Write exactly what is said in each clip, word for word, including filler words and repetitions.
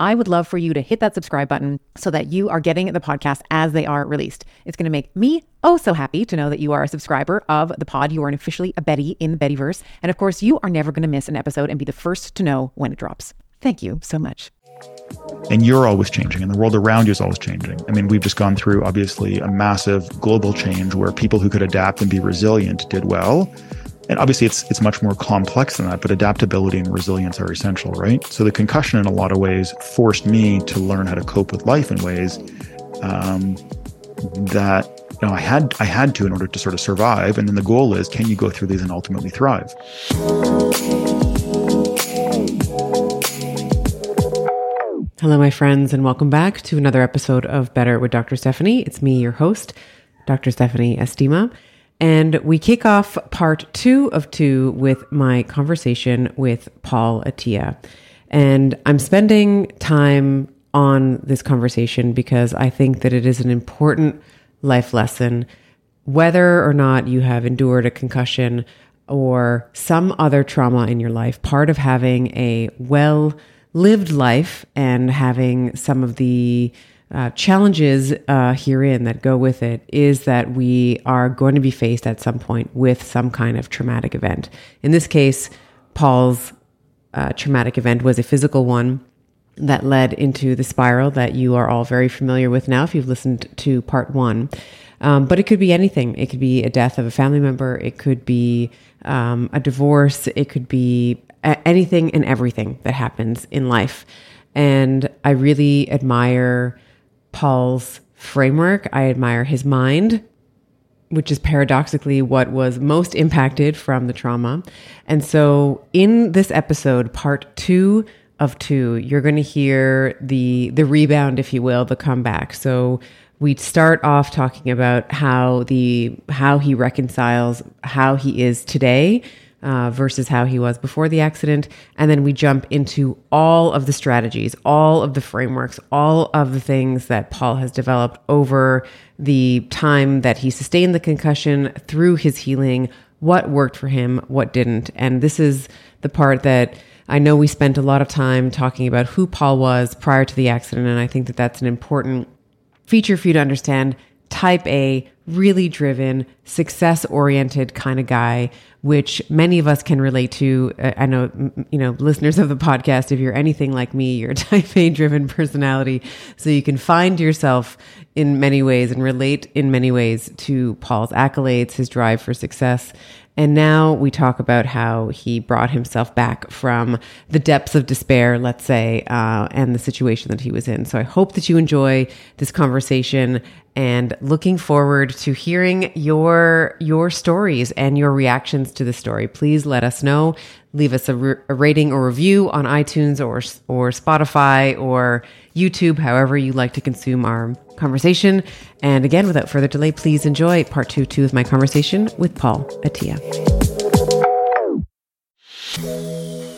I would love for you to hit that subscribe button so that you are getting the podcast as they are released. It's going to make me oh so happy to know that you are a subscriber of the pod. You are officially a Betty in the Bettyverse. And of course, you are never going to miss an episode and be the first to know when it drops. Thank you so much. And you're always changing, and the world around you is always changing. I mean, we've just gone through, obviously, a massive global change where people who could adapt and be resilient did well. And obviously, it's it's much more complex than that, but adaptability and resilience are essential, right? So the concussion, in a lot of ways, forced me to learn how to cope with life in ways um, that you know I had I had to in order to sort of survive. And then the goal is, can you go through these and ultimately thrive? Hello, my friends, and welcome back to another episode of Better with Doctor Stephanie. It's me, your host, Doctor Stephanie Estima. And we kick off part two of two with my conversation with Paul Attia. And I'm spending time on this conversation because I think that it is an important life lesson, whether or not you have endured a concussion or some other trauma in your life. Part of having a well-lived life and having some of the Uh, challenges uh, herein that go with it is that we are going to be faced at some point with some kind of traumatic event. In this case, Paul's uh, traumatic event was a physical one that led into the spiral that you are all very familiar with now if you've listened to part one. Um, but it could be anything. It could be a death of a family member. It could be um, a divorce. It could be a- anything and everything that happens in life. And I really admire Paul's framework. I admire his mind, which is paradoxically what was most impacted from the trauma. And so in this episode, part two of two, you're going to hear the the rebound, if you will, the comeback. So we start off talking about how the how he reconciles how he is today Uh, versus how he was before the accident. And then we jump into all of the strategies, all of the frameworks, all of the things that Paul has developed over the time that he sustained the concussion through his healing, what worked for him, what didn't. And this is the part that I know we spent a lot of time talking about who Paul was prior to the accident. And I think that that's an important feature for you to understand. Type A, really driven, success-oriented kind of guy, which many of us can relate to. I know, you know, listeners of the podcast, if you're anything like me, you're a type A driven personality. So you can find yourself in many ways and relate in many ways to Paul's accolades, his drive for success. And now we talk about how he brought himself back from the depths of despair, let's say, uh, and the situation that he was in. So I hope that you enjoy this conversation and looking forward to hearing your your stories and your reactions to the story. Please let us know. Leave us a, re- a rating or review on iTunes or or Spotify or YouTube, however you like to consume our conversation. And again, without further delay, please enjoy part two, two of my conversation with Paul Attia.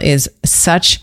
is such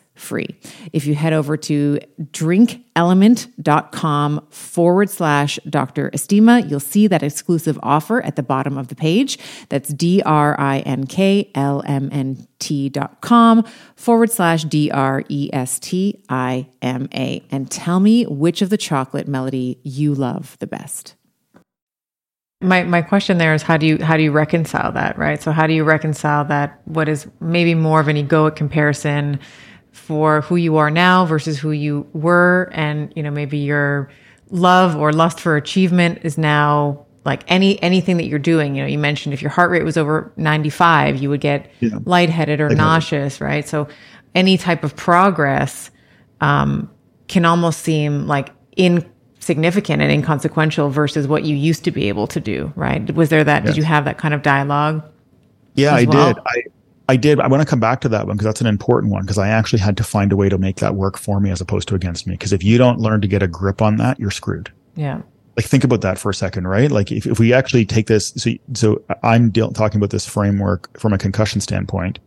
free. If you head over to drink element dot com forward slash Doctor Estima, you'll see that exclusive offer at the bottom of the page. That's D R I N K L M N T dot com forward slash D R E S T I M A. And tell me which of the chocolate melody you love the best. My my question there is, how do you how do you reconcile that, right? So how do you reconcile that, what is maybe more of an egoic comparison for who you are now versus who you were, and, you know, maybe your love or lust for achievement is now like any anything that you're doing. You know, you mentioned if your heart rate was over ninety-five, you would get yeah. lightheaded or exactly. nauseous, right? So any type of progress um, can almost seem like insignificant and inconsequential versus what you used to be able to do, right? Was there that? Yes. Did you have that kind of dialogue? Yeah, I well? did. I- I did. I want to come back to that one because that's an important one, because I actually had to find a way to make that work for me as opposed to against me. Because if you don't learn to get a grip on that, you're screwed. Yeah. Like, think about that for a second, right? Like, if, if we actually take this, so, so I'm deal, talking about this framework from a concussion standpoint,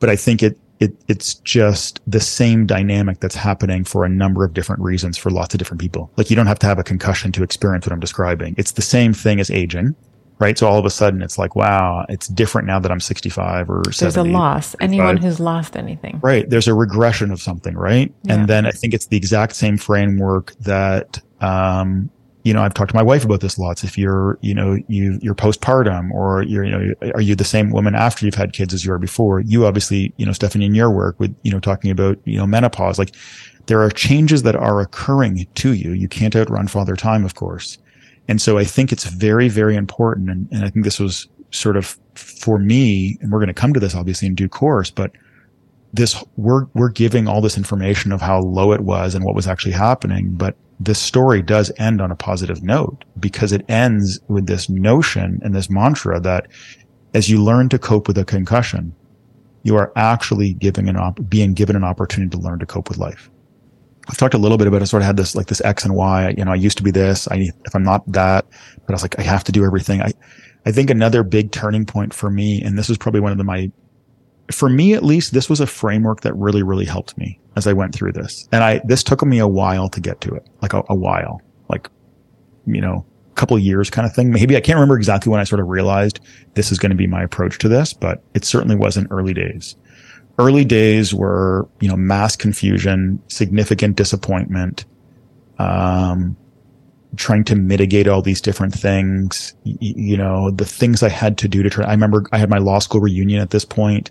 but I think it, it, it's just the same dynamic that's happening for a number of different reasons for lots of different people. Like, you don't have to have a concussion to experience what I'm describing. It's the same thing as aging. Right. So all of a sudden it's like, wow, it's different now that I'm sixty-five or seventy. There's a loss. Anyone who's lost anything. Right. There's a regression of something. Right. Yeah. And then I think it's the exact same framework that, um, you know, I've talked to my wife about this lots. If you're, you know, you, you're postpartum, or you're, you know, are you the same woman after you've had kids as you were before? You obviously, you know, Stephanie, in your work with, you know, talking about, you know, menopause, like there are changes that are occurring to you. You can't outrun Father Time, of course. And so I think it's very, very important. And, and I think this was sort of for me, and we're going to come to this obviously in due course, but this, we're, we're giving all this information of how low it was and what was actually happening. But this story does end on a positive note, because it ends with this notion and this mantra that as you learn to cope with a concussion, you are actually giving an op, being given an opportunity to learn to cope with life. I've talked a little bit about it. Sort of had this, like this X and Y, you know, I used to be this, I, if I'm not that, but I was like, I have to do everything. I, I think another big turning point for me, and this was probably one of the, my, for me, at least, this was a framework that really, really helped me as I went through this. And I, this took me a while to get to it, like a, a while, like, you know, a couple of years kind of thing. Maybe I can't remember exactly when I sort of realized this is going to be my approach to this, but it certainly wasn't early days. Early days were, you know, mass confusion, significant disappointment, um, trying to mitigate all these different things, y- you know, the things I had to do to try. I remember I had my law school reunion at this point.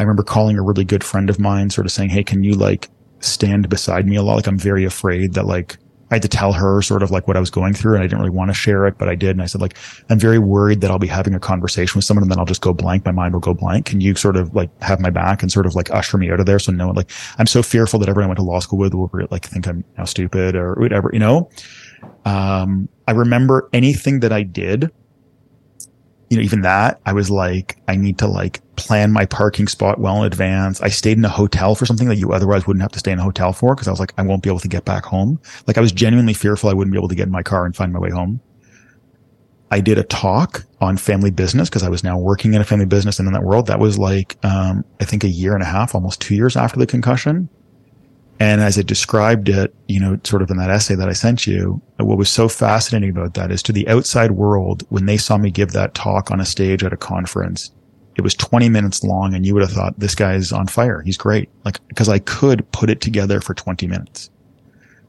I remember calling a really good friend of mine, sort of saying, hey, can you like stand beside me a lot? Like, I'm very afraid that, like, I had to tell her sort of like what I was going through, and I didn't really want to share it, but I did. And I said, like, I'm very worried that I'll be having a conversation with someone and then I'll just go blank. My mind will go blank. Can you sort of like have my back and sort of like usher me out of there? So no one, like, I'm so fearful that everyone I went to law school with will like think I'm now stupid or whatever, you know? Um, I remember anything that I did, you know, even that I was like, I need to like planned my parking spot well in advance. I stayed in a hotel for something that you otherwise wouldn't have to stay in a hotel for, because I was like, I won't be able to get back home. Like, I was genuinely fearful I wouldn't be able to get in my car and find my way home. I did a talk on family business because I was now working in a family business and in that world. That was like, um, I think a year and a half, almost two years after the concussion. And as I described it, you know, sort of in that essay that I sent you, what was so fascinating about that is, to the outside world, when they saw me give that talk on a stage at a conference, it was twenty minutes long, and you would have thought, this guy's on fire. He's great. Like, because I could put it together for twenty minutes.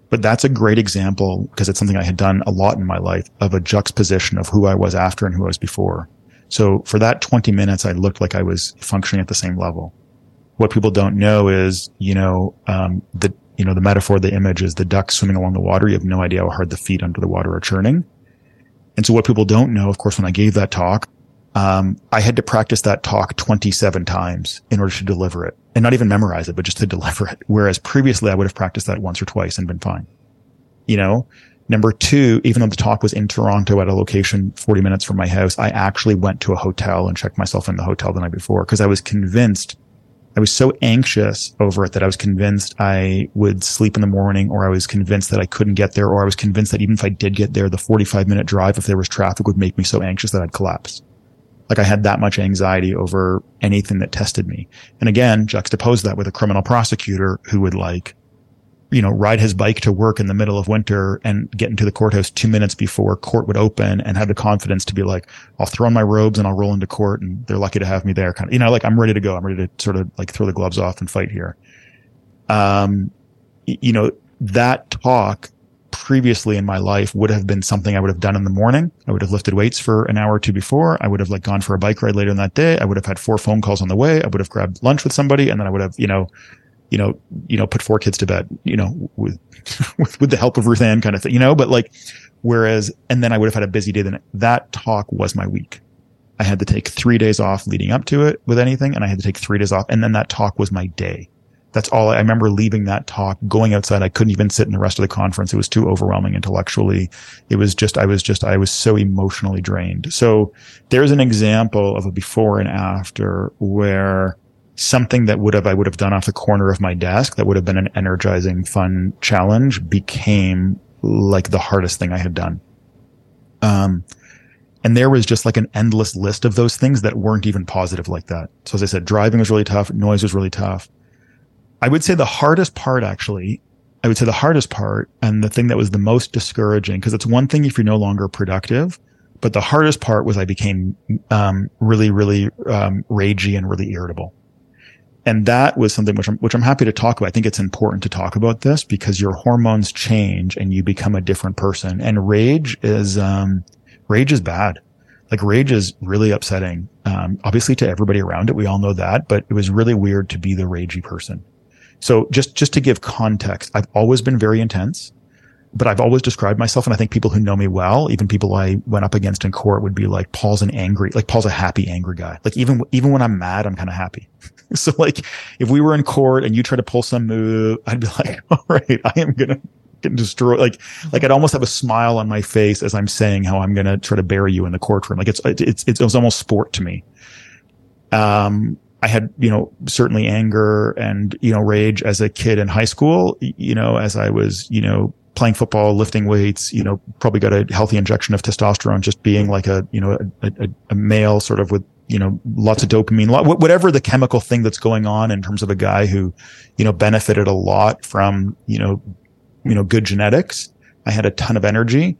But that's a great example, because it's something I had done a lot in my life, of a juxtaposition of who I was after and who I was before. So for that twenty minutes, I looked like I was functioning at the same level. What people don't know is, you know, um, the, you know, the metaphor, the image is the duck swimming along the water. You have no idea how hard the feet under the water are churning. And so what people don't know, of course, when I gave that talk, um, I had to practice that talk twenty-seven times in order to deliver it. And not even memorize it, but just to deliver it. Whereas previously I would have practiced that once or twice and been fine. You know, number two, even though the talk was in Toronto at a location forty minutes from my house, I actually went to a hotel and checked myself in the hotel the night before, because I was convinced, I was so anxious over it that I was convinced I would sleep in the morning, or I was convinced that I couldn't get there, or I was convinced that even if I did get there, the forty-five minute drive, if there was traffic, would make me so anxious that I'd collapse. Like, I had that much anxiety over anything that tested me. And again, juxtapose that with a criminal prosecutor who would, like, you know, ride his bike to work in the middle of winter and get into the courthouse two minutes before court would open, and had the confidence to be like, I'll throw on my robes and I'll roll into court, and they're lucky to have me there. Kind of, you know, like, I'm ready to go. I'm ready to sort of like throw the gloves off and fight here. Um, you know, that talk previously in my life would have been something I would have done in the morning. I would have lifted weights for an hour or two before. I would have like gone for a bike ride later in that day. I would have had four phone calls on the way. I would have grabbed lunch with somebody, and then I would have, you know, you know, you know, put four kids to bed, you know, with, with, with the help of Ruth Ann kind of thing, you know, but like, whereas, and then I would have had a busy day. Then that talk was my week. I had to take three days off leading up to it with anything. And I had to take three days off. And then that talk was my day. That's all. I remember leaving that talk, going outside. I couldn't even sit in the rest of the conference. It was too overwhelming intellectually. It was just, I was just, I was so emotionally drained. So there's an example of a before and after, where something that would have, I would have done off the corner of my desk, that would have been an energizing, fun challenge, became like the hardest thing I had done. Um, and there was just like an endless list of those things that weren't even positive like that. So as I said, driving was really tough. Noise was really tough. I would say the hardest part, actually, I would say the hardest part and the thing that was the most discouraging, because it's one thing if you're no longer productive, but the hardest part was I became um really, really um ragey and really irritable. And that was something which I'm, which I'm happy to talk about. I think it's important to talk about this, because your hormones change and you become a different person. And rage is, um, rage is bad. Like, rage is really upsetting. Um, obviously to everybody around it. We all know that, but it was really weird to be the ragey person. So just, just to give context, I've always been very intense, but I've always described myself. And I think people who know me well, even people I went up against in court, would be like, Paul's an angry, like Paul's a happy, angry guy. Like, even, even when I'm mad, I'm kind of happy. So like, if we were in court and you try to pull some move, I'd be like, all right, I am going to get destroyed. Like, like I'd almost have a smile on my face as I'm saying how I'm going to try to bury you in the courtroom. Like, it's, it's, it's, it was almost sport to me. Um, I had, you know, certainly anger and, you know, rage as a kid in high school, you know, as I was, you know, playing football, lifting weights, you know, probably got a healthy injection of testosterone, just being like a, you know, a, a, a male sort of with, you know, lots of dopamine, whatever the chemical thing that's going on in terms of a guy who, you know, benefited a lot from, you know, you know, good genetics. I had a ton of energy.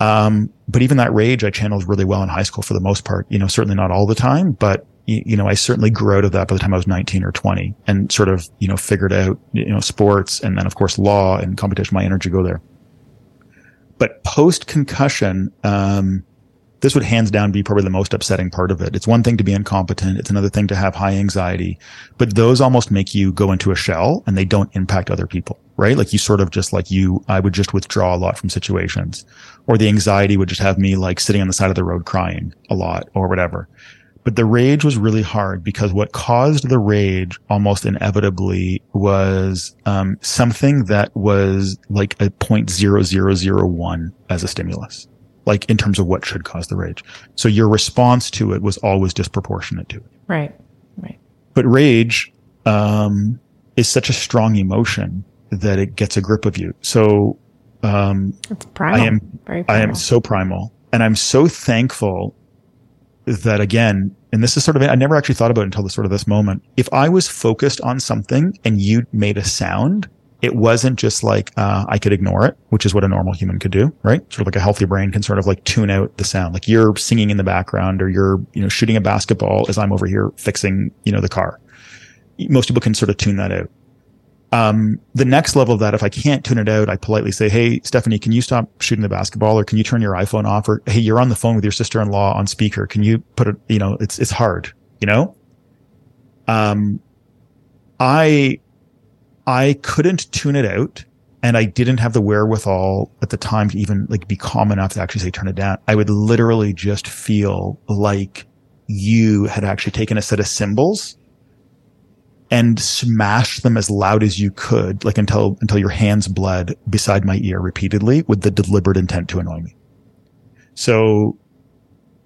Um, but even that rage I channeled really well in high school for the most part, you know, certainly not all the time, but you know, I certainly grew out of that by the time I was nineteen or twenty, and sort of, you know, figured out, you know, sports, and then of course law and competition, my energy go there. But post concussion, um, this would hands down be probably the most upsetting part of it. It's one thing to be incompetent. It's another thing to have high anxiety, but those almost make you go into a shell, and they don't impact other people, right? Like, you sort of just like you, I would just withdraw a lot from situations, or the anxiety would just have me like sitting on the side of the road crying a lot or whatever. But the rage was really hard, because what caused the rage almost inevitably was um something that was like a zero point zero zero zero one as a stimulus, like in terms of what should cause the rage. So your response to it was always disproportionate to it. Right. But rage um, is such a strong emotion that it gets a grip of you. So um, it's primal. I am, Very primal. I am so primal. And I'm so thankful that, again, and this is sort of, I never actually thought about it until the sort of this moment. If I was focused on something and you made a sound, it wasn't just like, uh, I could ignore it, which is what a normal human could do, right? Sort of like a healthy brain can sort of like tune out the sound. Like you're singing in the background or you're, you know, shooting a basketball as I'm over here fixing, you know, the car. Most people can sort of tune that out. Um, the next level of that, if I can't tune it out, I politely say, hey, Stephanie, can you stop shooting the basketball, or can you turn your iPhone off? Or, hey, you're on the phone with your sister-in-law on speaker. Can you put it, you know, it's, it's hard, you know? Um, I, I couldn't tune it out, and I didn't have the wherewithal at the time to even like be calm enough to actually say turn it down. I would literally just feel like you had actually taken a set of cymbals and smashed them as loud as you could, like until until your hands bled beside my ear repeatedly, with the deliberate intent to annoy me. So,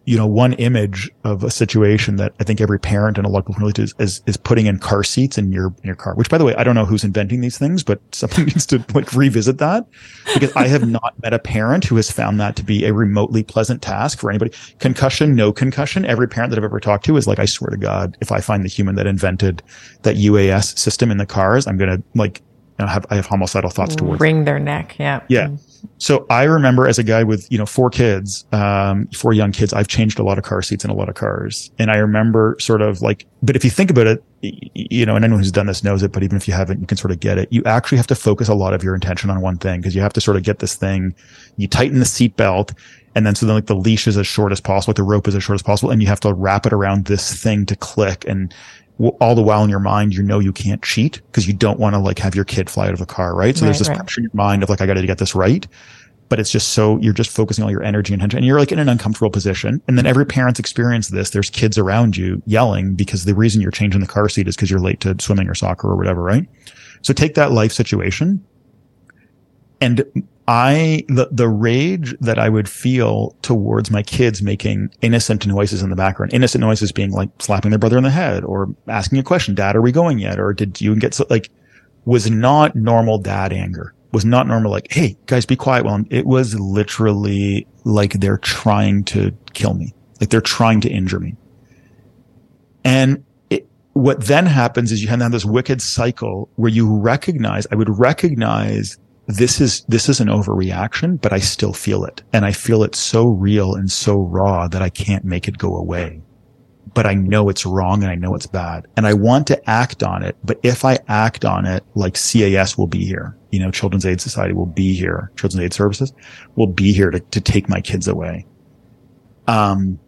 you know, one image of a situation that I think every parent and a lot of people really do is, is, is putting in car seats in your, in your car, which, by the way, I don't know who's inventing these things, but someone needs to like revisit that, because I have not met a parent who has found that to be a remotely pleasant task for anybody. Concussion, no concussion. Every parent that I've ever talked to is like, I swear to God, if I find the human that invented that U A S system in the cars, I'm going to like, you know, have, I have homicidal thoughts towards wring their neck. Yeah. Yeah. So I remember as a guy with, you know, four kids, um, four young kids, I've changed a lot of car seats in a lot of cars. And I remember sort of like, but if you think about it, you know, and anyone who's done this knows it, but even if you haven't, you can sort of get it. You actually have to focus a lot of your intention on one thing, because you have to sort of get this thing. You tighten the seat belt, and then so then like the leash is as short as possible, like the rope is as short as possible, and you have to wrap it around this thing to click. And all the while in your mind, you know, you can't cheat, because you don't want to like have your kid fly out of the car, right? So right, there's this right. pressure in your mind of like, I got to get this right. But it's just so, you're just focusing all your energy and attention, and you're like in an uncomfortable position. And then every parent's experienced this. There's kids around you yelling because the reason you're changing the car seat is because you're late to swimming or soccer or whatever, right? So take that life situation. And I, the, the rage that I would feel towards my kids making innocent noises in the background, innocent noises being like slapping their brother in the head or asking a question, dad, are we going yet? Or did you get so, like, was not normal dad anger, was not normal. Like, hey guys, be quiet. Well, it was literally like they're trying to kill me. Like they're trying to injure me. And it, what then happens is you have this wicked cycle where you recognize, I would recognize This is, this is an overreaction, but I still feel it. And I feel it so real and so raw that I can't make it go away. But I know it's wrong and I know it's bad. And I want to act on it. But if I act on it, like C A S will be here, you know, Children's Aid Society will be here, Children's Aid Services will be here to, to take my kids away. Um,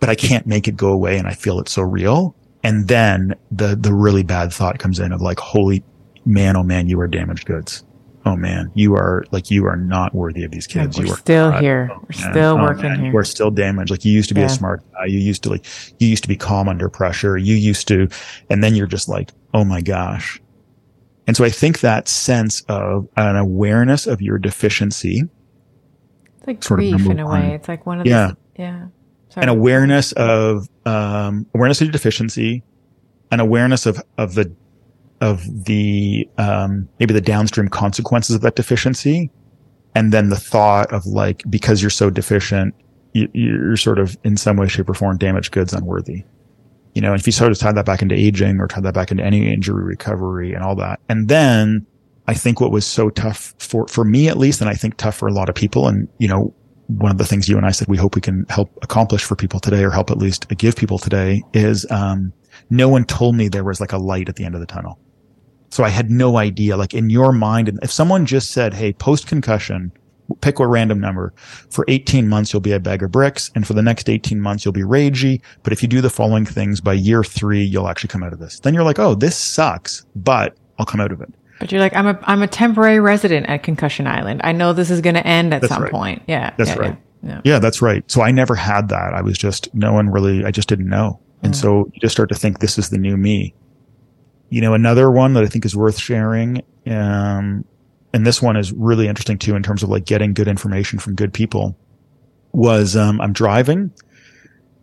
but I can't make it go away, and I feel it so real. And then the, the really bad thought comes in of like, holy man, oh man, you are damaged goods. Oh man, you are like, you are not worthy of these kids. Like, we're you are still not, here. Oh, we're man. still oh, working man. here. We're still damaged. Like you used to be yeah. a smart guy. You used to like, you used to be calm under pressure. You used to, and then you're just like, oh my gosh. And so I think that sense of an awareness of your deficiency. It's like grief in a way. It's like one of yeah. the, yeah. Sorry. An awareness of, um, awareness of your deficiency, an awareness of, of the, of the, um, maybe the downstream consequences of that deficiency. And then the thought of like, because you're so deficient, you, you're sort of in some way, shape or form damaged goods, unworthy, you know, and if you sort of tie that back into aging or tie that back into any injury recovery and all that. And then I think what was so tough for, for me at least, and I think tough for a lot of people. And, you know, one of the things you and I said, we hope we can help accomplish for people today, or help at least give people today, is, um, no one told me there was like a light at the end of the tunnel. So I had no idea, like in your mind, and if someone just said, hey, post concussion, pick a random number, for eighteen months, you'll be a bag of bricks. And for the next eighteen months, you'll be ragey. But if you do the following things by year three, you'll actually come out of this. Then you're like, oh, this sucks, but I'll come out of it. But you're like, I'm a, I'm a temporary resident at Concussion Island. I know this is going to end at that's some right. point. Yeah. That's yeah, right. Yeah. Yeah. yeah, that's right. So I never had that. I was just, no one really, I just didn't know. And mm. so you just start to think, this is the new me. You know, another one that I think is worth sharing, um, and this one is really interesting too in terms of like getting good information from good people, was um, I'm driving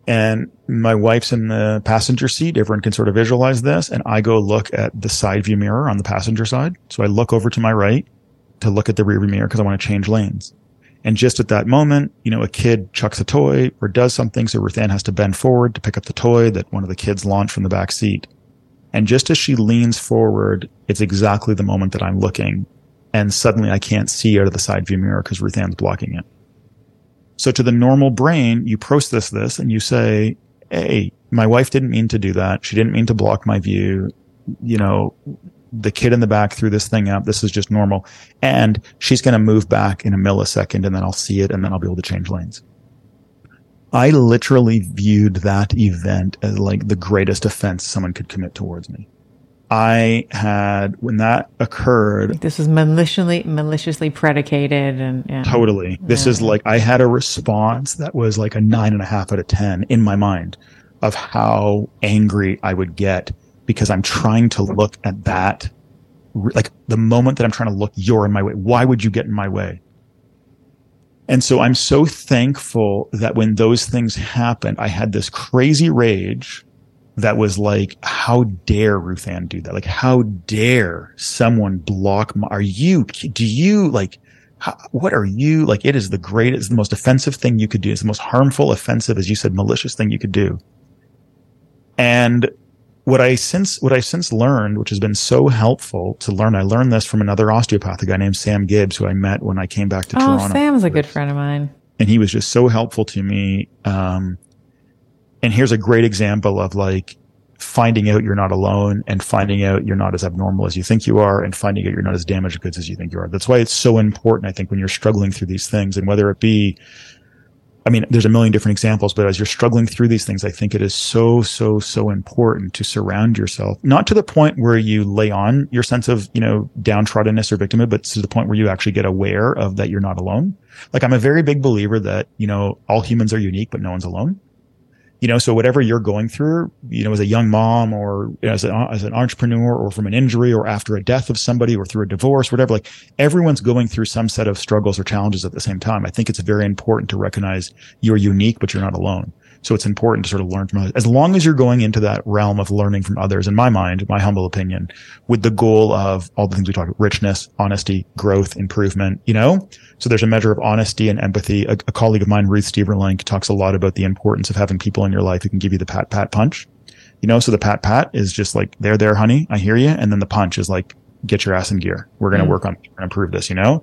And my wife's in the passenger seat. Everyone can sort of visualize this. And I go look at the side view mirror on the passenger side. So I look over to my right to look at the rear view mirror because I want to change lanes. And just at that moment, you know, a kid chucks a toy or does something. So Ruth Ann has to bend forward to pick up the toy that one of the kids launched from the back seat. And just as she leans forward, it's exactly the moment that I'm looking. And suddenly I can't see out of the side view mirror because Ruth Ann's blocking it. So to the normal brain, you process this and you say, hey, my wife didn't mean to do that. She didn't mean to block my view. You know, the kid in the back threw this thing up. This is just normal. And she's going to move back in a millisecond and then I'll see it and then I'll be able to change lanes. I literally viewed that event as like the greatest offense someone could commit towards me. I had, when that occurred... This is maliciously maliciously predicated. and, and Totally. Yeah. This is like, I had a response that was like a nine and a half out of ten in my mind of how angry I would get because I'm trying to look at that. Like the moment that I'm trying to look, you're in my way. Why would you get in my way? And so I'm so thankful that when those things happened, I had this crazy rage that was like, how dare Ruth Ann do that? Like, how dare someone block my, are you, do you like, how, what are you? Like, it is the greatest, it's the most offensive thing you could do. It's the most harmful, offensive, as you said, malicious thing you could do. And what I since, what I've since learned, which has been so helpful to learn, I learned this from another osteopath, a guy named Sam Gibbs, who I met when I came back to oh, Toronto. Oh, Sam's a good friend of mine. And he was just so helpful to me. Um, And here's a great example of like finding out you're not alone and finding out you're not as abnormal as you think you are and finding out you're not as damaged goods as you think you are. That's why it's so important, I think, when you're struggling through these things. And whether it be, I mean, there's a million different examples, but as you're struggling through these things, I think it is so, so, so important to surround yourself, not to the point where you lay on your sense of, you know, downtroddenness or victimhood, but to the point where you actually get aware of that you're not alone. Like I'm a very big believer that, you know, all humans are unique, but no one's alone. You know, so whatever you're going through, you know, as a young mom or you know, as, a, as an entrepreneur or from an injury or after a death of somebody or through a divorce, whatever, like everyone's going through some set of struggles or challenges at the same time. I think it's very important to recognize you're unique, but you're not alone. So it's important to sort of learn from others. As long as you're going into that realm of learning from others, in my mind, my humble opinion, with the goal of all the things we talk about, richness, honesty, growth, improvement, you know? So there's a measure of honesty and empathy. A, a colleague of mine, Ruth Steverlink, talks a lot about the importance of having people in your life who can give you the pat, pat, punch. You know, so the pat, pat is just like, there, there, honey, I hear you. And then the punch is like, get your ass in gear. We're going to mm. work on and improve this, you know?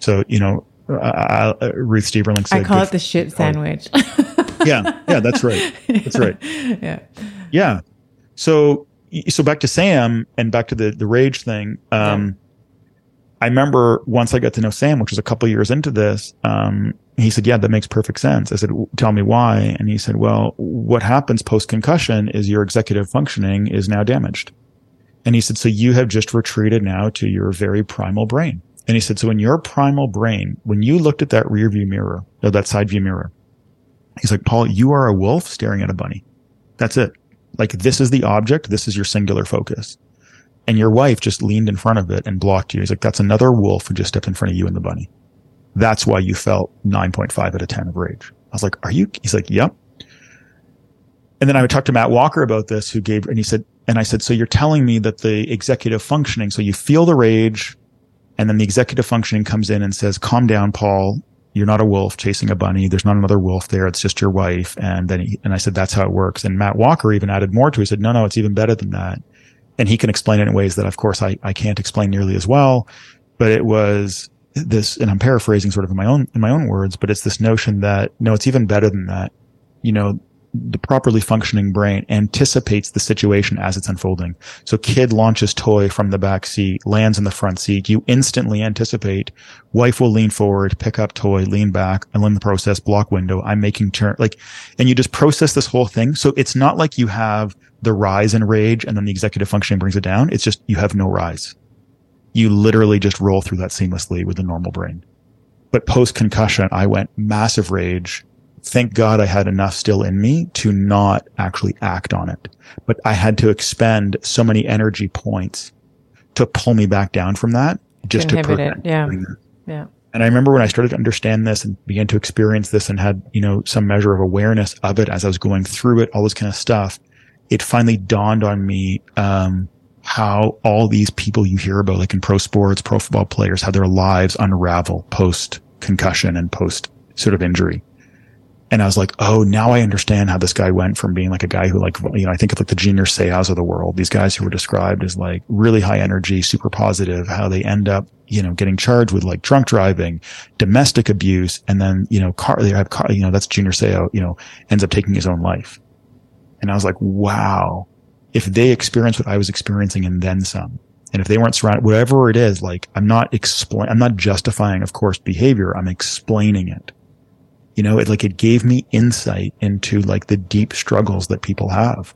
So, you know, uh, uh, Ruth Steverlink said, I call it the shit sandwich. yeah. Yeah. That's right. That's right. Yeah. Yeah. So, so back to Sam and back to the, the rage thing. Um, I remember once I got to know Sam, which was a couple years into this, um, he said, yeah, that makes perfect sense. I said, tell me why. And he said, well, what happens post-concussion is your executive functioning is now damaged. And he said, so you have just retreated now to your very primal brain. And he said, so in your primal brain, when you looked at that rear view mirror, or that side view mirror, he's like, Paul, you are a wolf staring at a bunny. That's it. Like, this is the object. This is your singular focus. And your wife just leaned in front of it and blocked you. He's like, that's another wolf who just stepped in front of you and the bunny. That's why you felt nine point five out of ten of rage. I was like, are you? He's like, yep. And then I would talk to Matt Walker about this, who gave, and he said, and I said, so you're telling me that the executive functioning, so you feel the rage, and then the executive functioning comes in and says, calm down, Paul. You're not a wolf chasing a bunny. There's not another wolf there. It's just your wife. And then he, and I said, that's how it works. And Matt Walker even added more to it. He said, no, no, it's even better than that. And he can explain it in ways that, of course, I, I can't explain nearly as well. But it was this, and I'm paraphrasing sort of in my own, in my own words, but it's this notion that, no, it's even better than that. You know, the properly functioning brain anticipates the situation as it's unfolding. So kid launches toy from the back seat, lands in the front seat. You instantly anticipate wife will lean forward, pick up toy, lean back, and in the process, block window. I'm making turn like, and you just process this whole thing. So it's not like you have the rise in rage and then the executive functioning brings it down. It's just, you have no rise. You literally just roll through that seamlessly with the normal brain. But post concussion, I went massive rage. Thank God I had enough still in me to not actually act on it. But I had to expend so many energy points to pull me back down from that just to prevent it. Yeah. Yeah. And I remember when I started to understand this and began to experience this and had, you know, some measure of awareness of it as I was going through it, all this kind of stuff, it finally dawned on me, um, how all these people you hear about, like in pro sports, pro football players, how their lives unravel post concussion and post sort of injury. And I was like, oh, now I understand how this guy went from being like a guy who, like, you know, I think of like the Junior Seaus of the world, these guys who were described as like really high energy, super positive, how they end up, you know, getting charged with like drunk driving, domestic abuse. And then, you know, car, they have car, you know, that's Junior Seau, you know, ends up taking his own life. And I was like, wow, if they experience what I was experiencing and then some, and if they weren't surrounded, whatever it is, like I'm not explain, I'm not justifying, of course, behavior. I'm explaining it. You know, it like, it gave me insight into like the deep struggles that people have,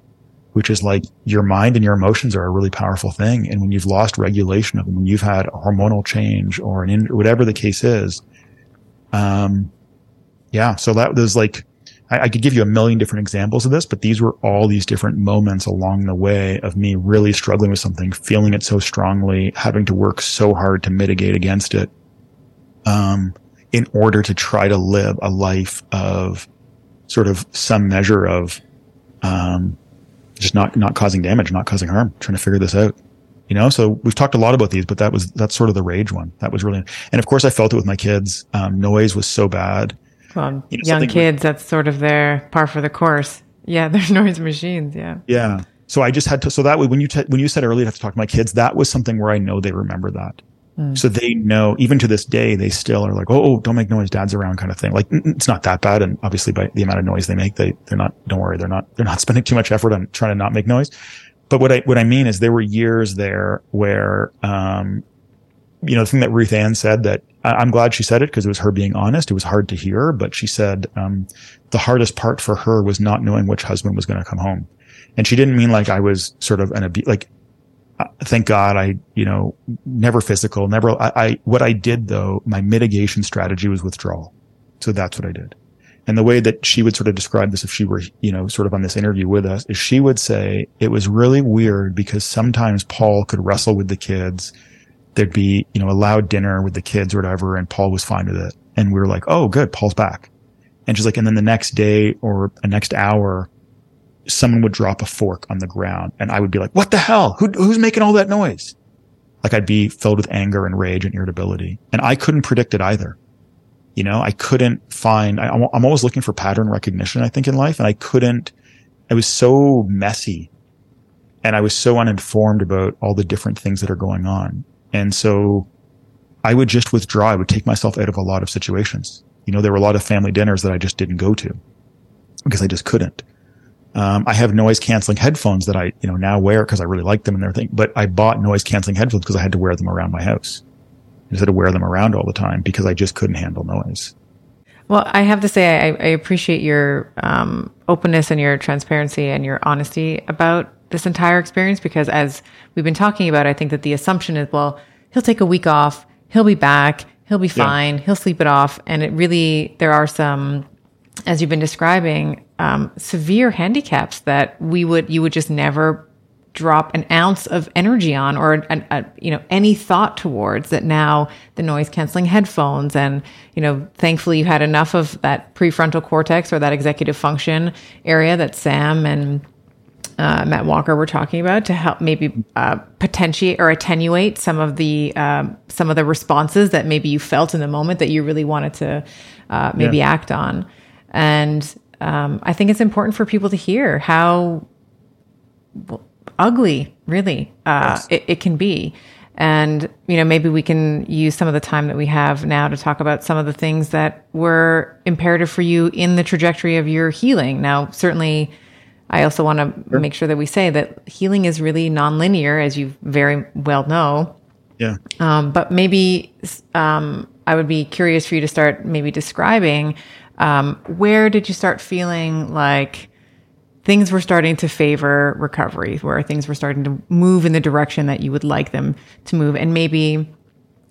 which is like your mind and your emotions are a really powerful thing. And when you've lost regulation of them, when you've had a hormonal change or an injury, whatever the case is. Um, yeah. So that was like, I, I could give you a million different examples of this, but these were all these different moments along the way of me really struggling with something, feeling it so strongly, having to work so hard to mitigate against it. Um, in order to try to live a life of sort of some measure of, um, just not, not causing damage, not causing harm, trying to figure this out, you know? So we've talked a lot about these, but that was, that's sort of the rage one. That was really, and of course I felt it with my kids. Um, noise was so bad. Well, you know, young kids, where, that's sort of their par for the course. Yeah. They're noise machines. Yeah. Yeah. So I just had to, so that way when you, t- when you said earlier, I have to talk to my kids, that was something where I know they remember that. So they know, even to this day, they still are like, oh, oh, don't make noise. Dad's around kind of thing. Like it's not that bad. And obviously by the amount of noise they make, they, they're not, don't worry. They're not, they're not spending too much effort on trying to not make noise. But what I, what I mean is there were years there where, um, you know, the thing that Ruth Ann said that I, I'm glad she said it because it was her being honest. It was hard to hear, but she said, um, the hardest part for her was not knowing which husband was going to come home. And she didn't mean like I was sort of an abuse, like, thank God I, you know, never physical, never, I, I, what I did though, my mitigation strategy was withdrawal. So that's what I did. And the way that she would sort of describe this if she were, you know, sort of on this interview with us is she would say it was really weird because sometimes Paul could wrestle with the kids. There'd be, you know, a loud dinner with the kids or whatever. And Paul was fine with it. And we were like, oh, good. Paul's back. And she's like, and then the next day or a next hour, someone would drop a fork on the ground and I would be like, what the hell? Who, who's making all that noise? Like I'd be filled with anger and rage and irritability. And I couldn't predict it either. You know, I couldn't find, I, I'm always looking for pattern recognition, I think, in life. And I couldn't, I was so messy and I was so uninformed about all the different things that are going on. And so I would just withdraw. I would take myself out of a lot of situations. You know, there were a lot of family dinners that I just didn't go to because I just couldn't. Um, I have noise canceling headphones that I, you know, now wear because I really like them and everything, but I bought noise canceling headphones because I had to wear them around my house instead of wear them around all the time because I just couldn't handle noise. Well, I have to say, I, I appreciate your, um, openness and your transparency and your honesty about this entire experience, because as we've been talking about, I think that the assumption is, well, he'll take a week off, he'll be back, he'll be fine, yeah. He'll sleep it off. And it really, there are some, as you've been describing, um, severe handicaps that we would, you would just never drop an ounce of energy on or, an, a, you know, any thought towards that. Now the noise canceling headphones and, you know, thankfully you had enough of that prefrontal cortex or that executive function area that Sam and, uh, Matt Walker were talking about to help maybe, uh, potentiate or attenuate some of the, um, some of the responses that maybe you felt in the moment that you really wanted to, uh, maybe yeah. act on. And um, I think it's important for people to hear how ugly, really, uh, yes. it, it can be. And, you know, maybe we can use some of the time that we have now to talk about some of the things that were imperative for you in the trajectory of your healing. Now, certainly, I also want to sure. make sure that we say that healing is really nonlinear, as you very well know. Yeah. Um, but maybe um, I would be curious for you to start maybe describing Um, where did you start feeling like things were starting to favor recovery, where things were starting to move in the direction that you would like them to move, and maybe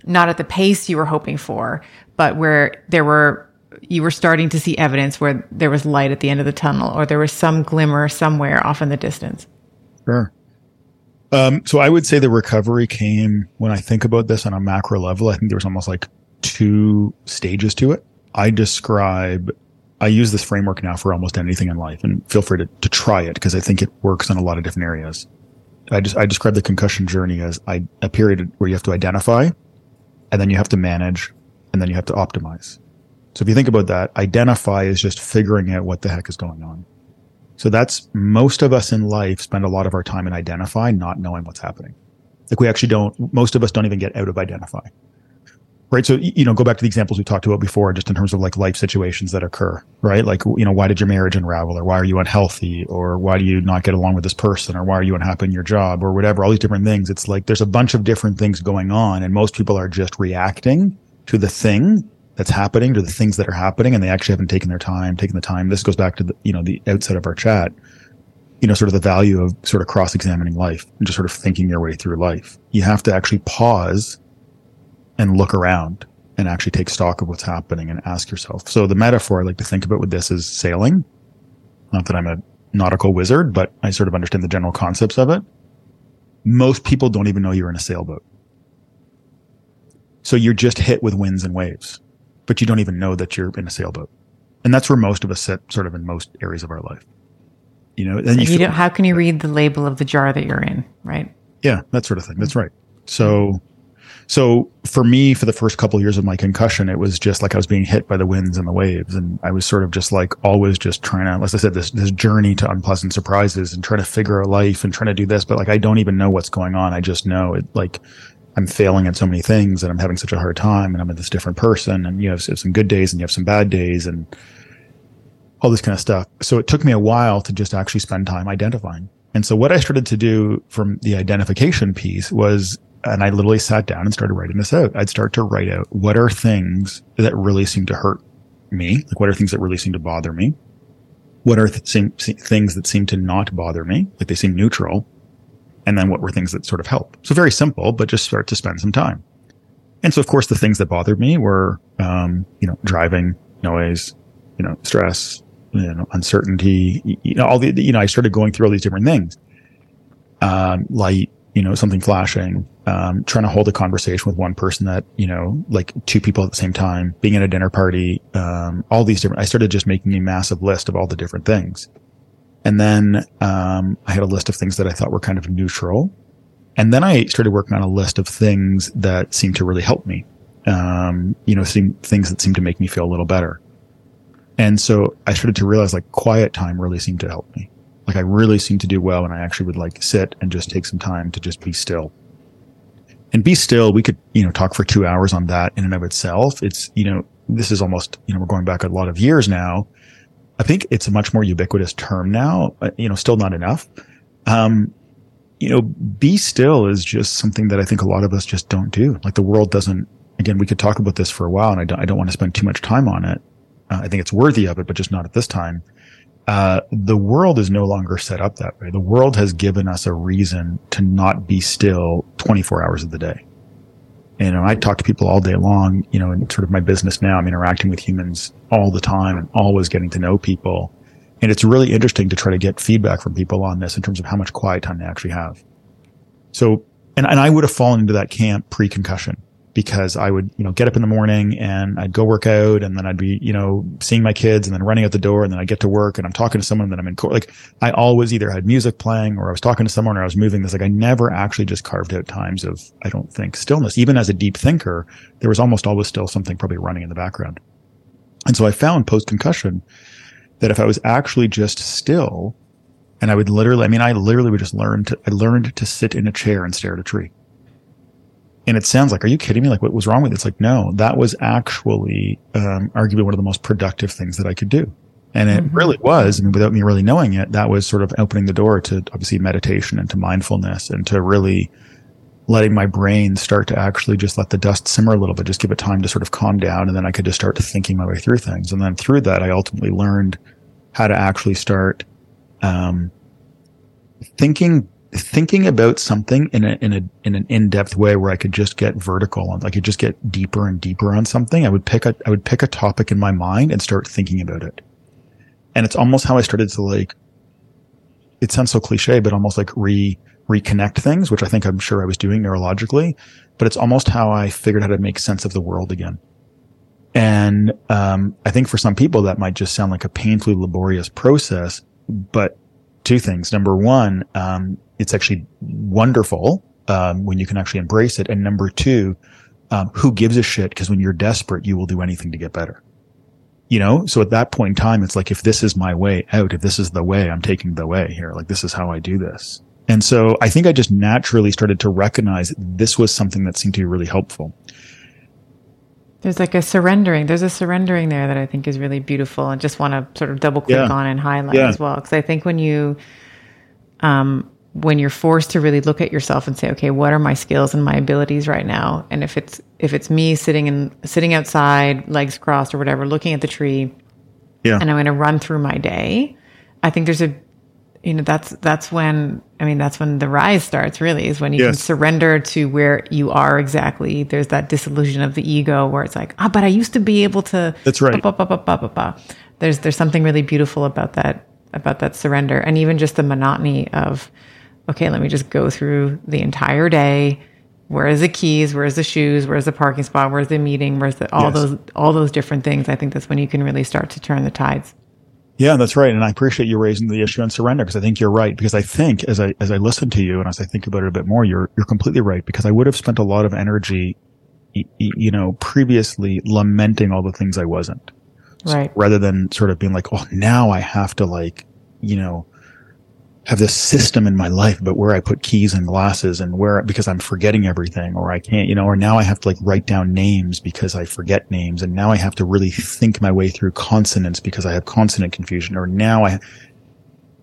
not at the pace you were hoping for, but where there were, you were starting to see evidence where there was light at the end of the tunnel, or there was some glimmer somewhere off in the distance? Sure. Um, so I would say the recovery came, when I think about this on a macro level, I think there was almost like two stages to it. I describe, I use this framework now for almost anything in life, and feel free to, to try it because I think it works in a lot of different areas. I just, I describe the concussion journey as I, a period where you have to identify, and then you have to manage, and then you have to optimize. So if you think about that, identify is just figuring out what the heck is going on. So that's, most of us in life spend a lot of our time in identify, not knowing what's happening. Like we actually don't, most of us don't even get out of identify. Right. So, you know, go back to the examples we talked about before, just in terms of like life situations that occur, right? Like, you know, why did your marriage unravel, or why are you unhealthy, or why do you not get along with this person, or why are you unhappy in your job, or whatever, all these different things. It's like there's a bunch of different things going on, and most people are just reacting to the thing that's happening, to the things that are happening, and they actually haven't taken their time, taken the time. This goes back to the, you know, the outset of our chat, you know, sort of the value of sort of cross-examining life and just sort of thinking your way through life. You have to actually pause and look around and actually take stock of what's happening and ask yourself. So the metaphor I like to think about with this is sailing. Not that I'm a nautical wizard, but I sort of understand the general concepts of it. Most people don't even know you're in a sailboat. So you're just hit with winds and waves, but you don't even know that you're in a sailboat. And that's where most of us sit, sort of in most areas of our life. You know, and you, you don't, how can you read the label of the jar that you're in, right? Yeah, that sort of thing. That's right. So... So for me, for the first couple of years of my concussion, it was just like I was being hit by the winds and the waves. And I was sort of just like always just trying to, as I said, this this journey to unpleasant surprises and trying to figure out life and trying to do this. But like, I don't even know what's going on. I just know it, like I'm failing at so many things and I'm having such a hard time and I'm this different person. And you have, you have some good days and you have some bad days and all this kind of stuff. So it took me a while to just actually spend time identifying. And so what I started to do from the identification piece was, and I literally sat down and started writing this out. I'd start to write out, what are things that really seem to hurt me? Like, what are things that really seem to bother me? What are th- seem, se- things that seem to not bother me? Like, they seem neutral. And then what were things that sort of help? So very simple, but just start to spend some time. And so, of course, the things that bothered me were, um, you know, driving, noise, you know, stress, you know, uncertainty, you know, all the, you know, I started going through all these different things. Um, light, you know, something flashing, um, trying to hold a conversation with one person that, you know, like two people at the same time, being at a dinner party, um, all these different, I started just making a massive list of all the different things. And then, um, I had a list of things that I thought were kind of neutral. And then I started working on a list of things that seemed to really help me. Um, you know, seem, things that seemed to make me feel a little better. And so I started to realize, like, quiet time really seemed to help me. Like, I really seem to do well, and I actually would like sit and just take some time to just be still. And be still, we could, you know, talk for two hours on that in and of itself. It's, you know, this is almost, you know, we're going back a lot of years now. I think it's a much more ubiquitous term now, you know, still not enough. Um, you know, be still is just something that I think a lot of us just don't do. Like, the world doesn't, again, we could talk about this for a while, and I don't, I don't want to spend too much time on it. Uh, I think it's worthy of it, but just not at this time. Uh, the world is no longer set up that way. The world has given us a reason to not be still twenty-four hours of the day. And I talk to people all day long, you know, in sort of my business now, I'm interacting with humans all the time and always getting to know people. And it's really interesting to try to get feedback from people on this in terms of how much quiet time they actually have. So, and, and I would have fallen into that camp pre-concussion. Because I would, you know, get up in the morning and I'd go work out, and then I'd be, you know, seeing my kids and then running out the door, and then I get to work and I'm talking to someone that I'm in court. Like, I always either had music playing or I was talking to someone or I was moving this. Like, I never actually just carved out times of, I don't think, stillness. Even as a deep thinker, there was almost always still something probably running in the background. And so I found post-concussion that if I was actually just still, and I would literally, I mean, I literally would just learn to, I learned to sit in a chair and stare at a tree. And it sounds like, are you kidding me? Like, what was wrong with it? It's like, no, that was actually, um, arguably one of the most productive things that I could do. And it mm-hmm. really was. I mean, without me really knowing it, that was sort of opening the door to obviously meditation and to mindfulness and to really letting my brain start to actually just let the dust simmer a little bit, just give it time to sort of calm down. And then I could just start thinking my way through things. And then through that, I ultimately learned how to actually start, um, thinking thinking about something in a, in a, in an in-depth way where I could just get vertical on, I could just get deeper and deeper on something. I would pick a, I would pick a topic in my mind and start thinking about it. And it's almost how I started to, like, it sounds so cliche, but almost like re, reconnect things, which I think I'm sure I was doing neurologically, but it's almost how I figured how to make sense of the world again. And um I think for some people that might just sound like a painfully laborious process, but two things. Number one, um it's actually wonderful um when you can actually embrace it. And number two, um who gives a shit? Because when you're desperate, you will do anything to get better. You know, so at that point in time, it's like, if this is my way out, if this is the way, I'm taking the way here. Like, this is how I do this. And so I think I just naturally started to recognize that this was something that seemed to be really helpful. There's like a surrendering. There's a surrendering there that I think is really beautiful. I just want to sort of double click yeah. on and highlight yeah. as well. Because I think when you, um, when you're forced to really look at yourself and say, okay, what are my skills and my abilities right now? And if it's if it's me sitting in sitting outside, legs crossed or whatever, looking at the tree, yeah. and I'm going to run through my day, I think there's a, you know, that's that's when I mean that's when the rise starts. Really, is when you yes. can surrender to where you are exactly. There's that disillusion of the ego where it's like, ah, oh, but I used to be able to. That's right. Bah, bah, bah, bah, bah, bah. There's there's something really beautiful about that about that surrender, and even just the monotony of, okay, let me just go through the entire day. Where's the keys? Where's the shoes? Where's the parking spot? Where's the meeting? Where's the, all yes. those, all those different things. I think that's when you can really start to turn the tides. Yeah, that's right. And I appreciate you raising the issue on surrender, because I think you're right. Because I think as I, as I listen to you and as I think about it a bit more, you're, you're completely right, because I would have spent a lot of energy, you know, previously lamenting all the things I wasn't. Right. So rather than sort of being like, oh, now I have to, like, you know, have this system in my life about where I put keys and glasses and where, because I'm forgetting everything, or I can't, you know, or now I have to like write down names because I forget names. And now I have to really think my way through consonants because I have consonant confusion. Or now I,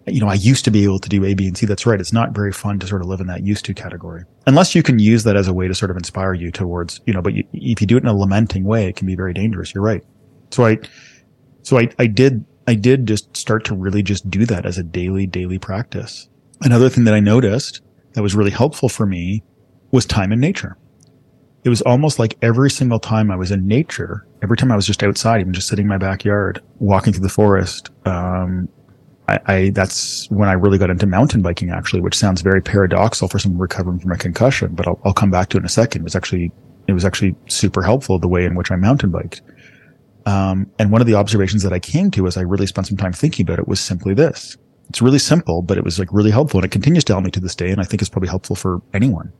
you know, I used to be able to do A, B, and C. That's right. It's not very fun to sort of live in that used to category, unless you can use that as a way to sort of inspire you towards, you know, but you, if you do it in a lamenting way, it can be very dangerous. You're right. So I, so I, I did. I did just start to really just do that as a daily, daily practice. Another thing that I noticed that was really helpful for me was time in nature. It was almost like every single time I was in nature, every time I was just outside, even just sitting in my backyard, walking through the forest, um, I, I that's when I really got into mountain biking, actually, which sounds very paradoxical for someone recovering from a concussion, but I'll, I'll come back to it in a second. It was actually, it was actually super helpful, the way in which I mountain biked. Um, and one of the observations that I came to as I really spent some time thinking about it was simply this. It's really simple, but it was like really helpful, and it continues to help me to this day. And I think it's probably helpful for anyone.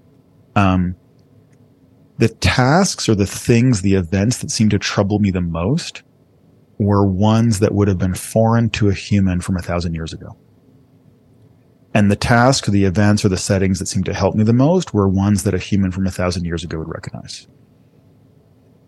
Um, the tasks or the things, the events that seemed to trouble me the most were ones that would have been foreign to a human from a thousand years ago. And the tasks, the events, or the settings that seemed to help me the most were ones that a human from a thousand years ago would recognize.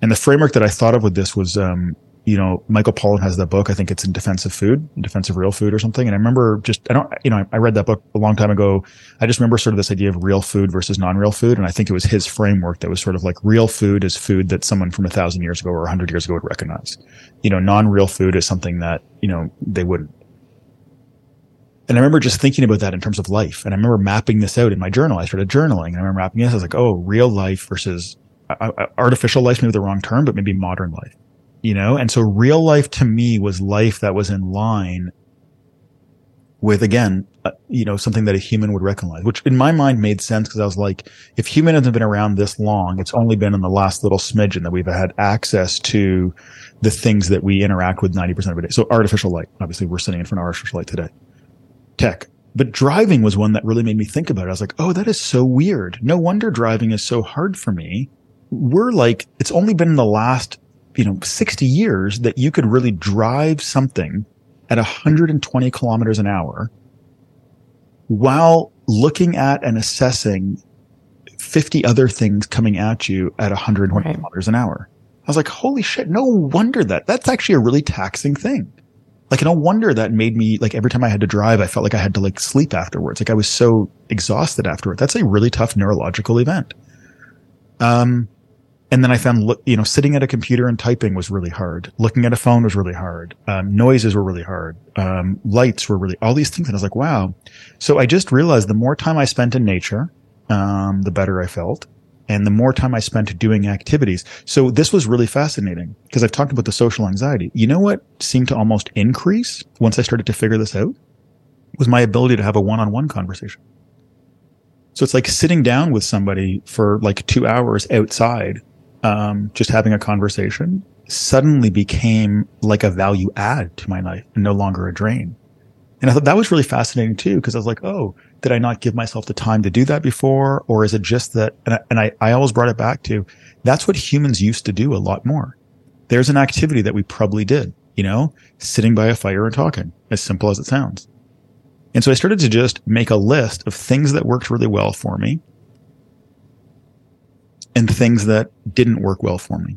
And the framework that I thought of with this was, um, you know, Michael Pollan has that book. I think it's In Defense of Food, In Defense of Real Food or something. And I remember just, I don't, you know, I read that book a long time ago. I just remember sort of this idea of real food versus non-real food. And I think it was his framework that was sort of like, real food is food that someone from a thousand years ago or a hundred years ago would recognize. You know, non-real food is something that, you know, they wouldn't. And I remember just thinking about that in terms of life. And I remember mapping this out in my journal. I started journaling, and I remember mapping this. I was like, oh, real life versus artificial life, maybe the wrong term, but maybe modern life, you know? And so real life to me was life that was in line with, again, uh, you know, something that a human would recognize, which in my mind made sense, because I was like, if human hasn't been around this long, it's only been in the last little smidgen that we've had access to the things that we interact with ninety percent of the day. So artificial light, obviously we're sitting in front of artificial light today. Tech. But driving was one that really made me think about it. I was like, oh, that is so weird. No wonder driving is so hard for me. We're like, it's only been in the last, you know, sixty years that you could really drive something at one hundred twenty kilometers an hour while looking at and assessing fifty other things coming at you at one hundred twenty right. kilometers an hour. I was like, holy shit, no wonder that. That's actually a really taxing thing. Like, no wonder that made me, like, every time I had to drive, I felt like I had to, like, sleep afterwards. Like, I was so exhausted afterwards. That's a really tough neurological event. Um, And then I found, you know, sitting at a computer and typing was really hard. Looking at a phone was really hard. Um, noises were really hard. Um, lights were really, all these things. And I was like, wow. So I just realized the more time I spent in nature, um, the better I felt, and the more time I spent doing activities. So this was really fascinating, because I've talked about the social anxiety. You know what seemed to almost increase once I started to figure this out was my ability to have a one-on-one conversation. So it's like sitting down with somebody for like two hours outside, um, just having a conversation suddenly became like a value add to my life and no longer a drain. And I thought that was really fascinating too, because I was like, oh, did I not give myself the time to do that before? Or is it just that, and I, and I, I always brought it back to, that's what humans used to do a lot more. There's an activity that we probably did, you know, sitting by a fire and talking, as simple as it sounds. And so I started to just make a list of things that worked really well for me and things that didn't work well for me.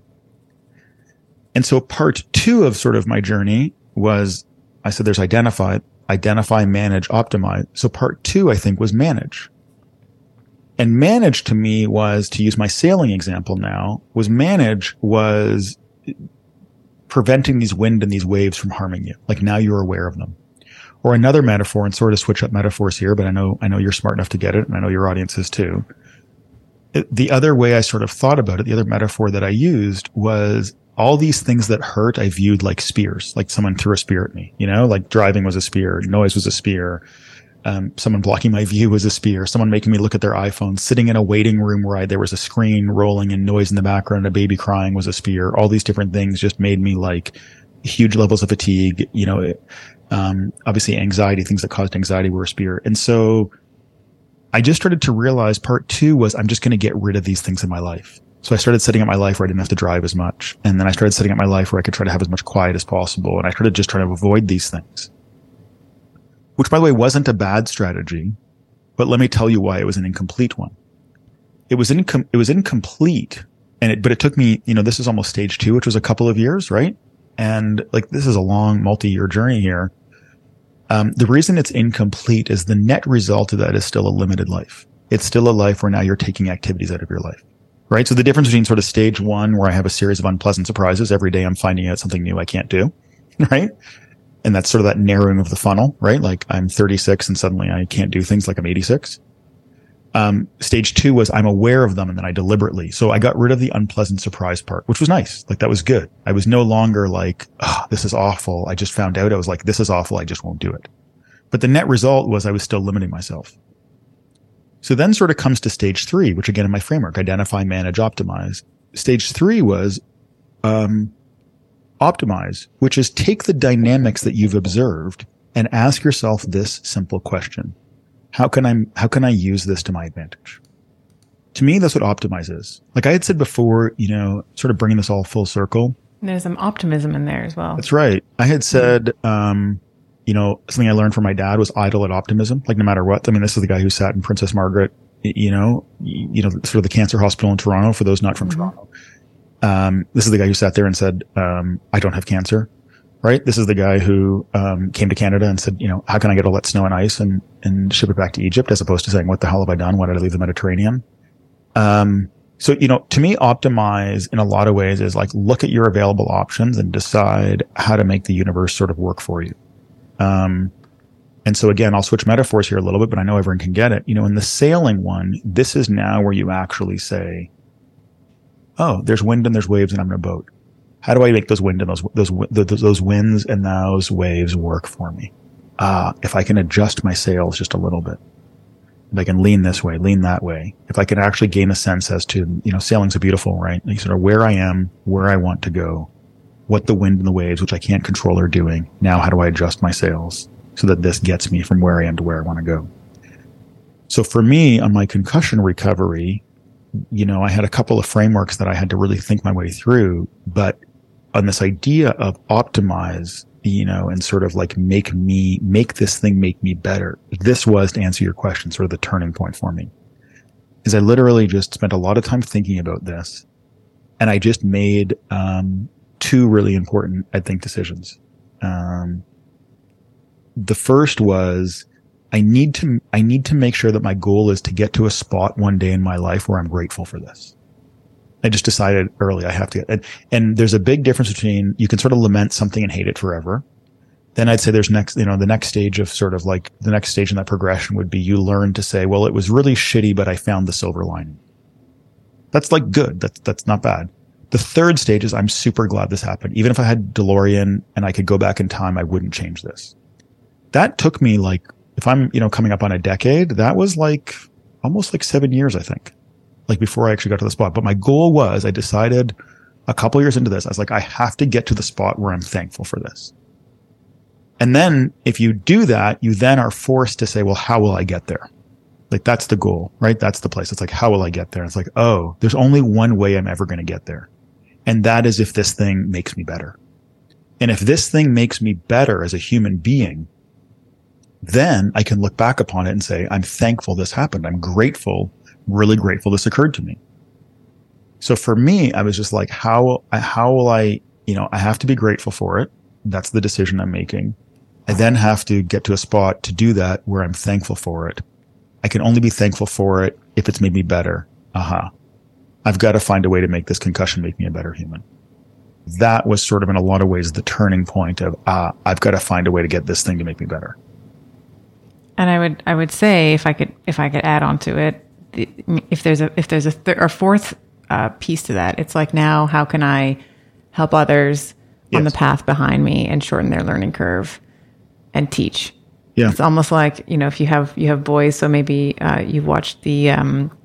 And so part two of sort of my journey was, I said, there's identify, identify, manage, optimize. So part two, I think, was manage. And manage to me was, to use my sailing example now, was manage was preventing these wind and these waves from harming you. Like now you're aware of them. Or another metaphor, and sort of switch up metaphors here, but I know, I know you're smart enough to get it, and I know your audience is too. The other way I sort of thought about it, the other metaphor that I used was all these things that hurt I viewed like spears, like someone threw a spear at me, you know, like driving was a spear, noise was a spear, um, someone blocking my view was a spear, someone making me look at their iPhone, sitting in a waiting room where I, there was a screen rolling and noise in the background, a baby crying was a spear. All these different things just made me like huge levels of fatigue, you know, it, Um, obviously anxiety, things that caused anxiety were a spear. And so I just started to realize part two was I'm just going to get rid of these things in my life. So I started setting up my life where I didn't have to drive as much. And then I started setting up my life where I could try to have as much quiet as possible. And I started just trying to avoid these things, which by the way, wasn't a bad strategy, but let me tell you why it was an incomplete one. It was incom- it was incomplete. And it, but it took me, you know, this is almost stage two, which was a couple of years, right? And like, this is a long multi-year journey here. Um, the reason it's incomplete is the net result of that is still a limited life. It's still a life where now you're taking activities out of your life, right? So the difference between sort of stage one, where I have a series of unpleasant surprises every day, I'm finding out something new I can't do, right? And that's sort of that narrowing of the funnel, right? Like I'm thirty-six and suddenly I can't do things like I'm eighty-six. Um, stage two was I'm aware of them and then I deliberately. So I got rid of the unpleasant surprise part, which was nice. Like that was good. I was no longer like, oh, this is awful. I just found out. I was like, this is awful. I just won't do it. But the net result was I was still limiting myself. So then sort of comes to stage three, which again in my framework, identify, manage, optimize. Stage three was, um, optimize, which is take the dynamics that you've observed and ask yourself this simple question. How can I, how can I use this to my advantage? To me, that's what optimize is. Like I had said before, you know, sort of bringing this all full circle. There's some optimism in there as well. That's right. I had said, um, you know, something I learned from my dad was idle at optimism. Like no matter what, I mean, this is the guy who sat in Princess Margaret, you know, you know, sort of the cancer hospital in Toronto for those not from mm-hmm. Toronto. Um, this is the guy who sat there and said, um, I don't have cancer. Right. This is the guy who um came to Canada and said, you know, how can I get all that snow and ice and, and ship it back to Egypt, as opposed to saying, what the hell have I done? Why did I leave the Mediterranean? Um, so, you know, to me, optimize in a lot of ways is like, look at your available options and decide how to make the universe sort of work for you. Um, and so again, I'll switch metaphors here a little bit, but I know everyone can get it. You know, in the sailing one, this is now where you actually say, oh, there's wind and there's waves and I'm in a boat. How do I make those wind and those, those, those, those winds and those waves work for me? Ah, uh, if I can adjust my sails just a little bit, if I can lean this way, lean that way, if I can actually gain a sense as to, you know, sailing's a beautiful, right? Like sort of where I am, where I want to go, what the wind and the waves, which I can't control, are doing. Now, how do I adjust my sails so that this gets me from where I am to where I want to go? So for me on my concussion recovery, you know, I had a couple of frameworks that I had to really think my way through, but on this idea of optimize, you know, and sort of like make me, make this thing make me better. This was, to answer your question, sort of the turning point for me, is I literally just spent a lot of time thinking about this, and I just made um two really important, I think, decisions. Um The first was I need to, I need to make sure that my goal is to get to a spot one day in my life where I'm grateful for this. I just decided early I have to get, and, and there's a big difference between, you can sort of lament something and hate it forever. Then I'd say there's next, you know, the next stage of sort of like the next stage in that progression would be you learn to say, well, it was really shitty, but I found the silver lining. That's like good. That's, that's not bad. The third stage is I'm super glad this happened. Even if I had DeLorean and I could go back in time, I wouldn't change this. That took me like, if I'm, you know, coming up on a decade, that was like almost like seven years, I think. Like before I actually got to the spot. But my goal was, I decided a couple years into this, I was like, I have to get to the spot where I'm thankful for this. And then if you do that, you then are forced to say, well, how will I get there? Like, that's the goal, right? That's the place. It's like, how will I get there? It's like, oh, there's only one way I'm ever going to get there. And that is if this thing makes me better. And if this thing makes me better as a human being, then I can look back upon it and say, I'm thankful this happened. I'm grateful, really grateful this occurred to me. So for me, I was just like, how, how will I, you know, I have to be grateful for it. That's the decision I'm making. I then have to get to a spot to do that where I'm thankful for it. I can only be thankful for it if it's made me better. Uh-huh. I've got to find a way to make this concussion make me a better human. That was sort of, in a lot of ways, the turning point of, ah, I've got to find a way to get this thing to make me better. And I would, I would say, if I could, if I could add on to it, if there's a, if there's a th- or fourth uh, piece to that, it's like, now how can I help others yes. on the path behind me and shorten their learning curve and teach? Yeah. It's almost like, you know, if you have, you have boys, so maybe uh, you've watched the, um,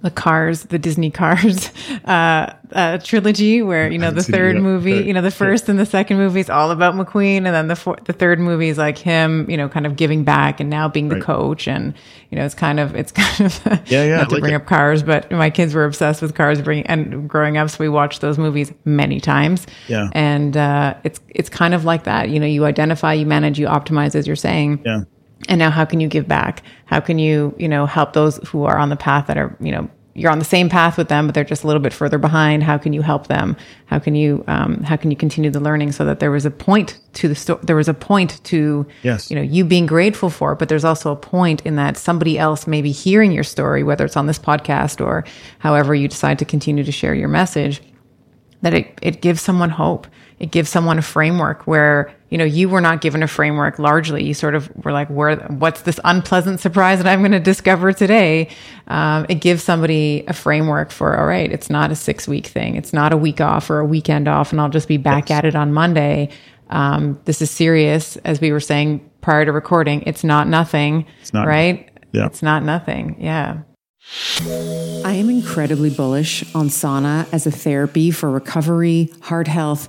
the Cars, the Disney Cars uh, uh, trilogy, where, you know, the third it, yeah. movie, third. you know, the first yeah. and the second movie is all about McQueen. And then the four, the third movie is like him, you know, kind of giving back and now being right. the coach. And, you know, it's kind of, it's kind of, yeah, yeah, not to like bring it. up Cars, but my kids were obsessed with Cars bring, and growing up. So we watched those movies many times. Yeah. And uh, it's, it's kind of like that. You know, you identify, you manage, you optimize, as you're saying. Yeah. And now how can you give back? How can you, you know, help those who are on the path that are, you know, you're on the same path with them, but they're just a little bit further behind. How can you help them? How can you, um, how can you continue the learning so that there was a point to the story? There was a point to, yes. you know, you being grateful for it, but there's also a point in that somebody else may be hearing your story, whether it's on this podcast or however you decide to continue to share your message, that it, it gives someone hope. It gives someone a framework where, you know, you were not given a framework largely. You sort of were like, where, what's this unpleasant surprise that I'm going to discover today? Um, it gives somebody a framework for, all right, it's not a six week thing. It's not a week off or a weekend off and I'll just be back yes. at it on Monday. Um, this is serious. As we were saying prior to recording, it's not nothing, it's not right? No. Yeah. It's not nothing. Yeah. I am incredibly bullish on sauna as a therapy for recovery, heart health,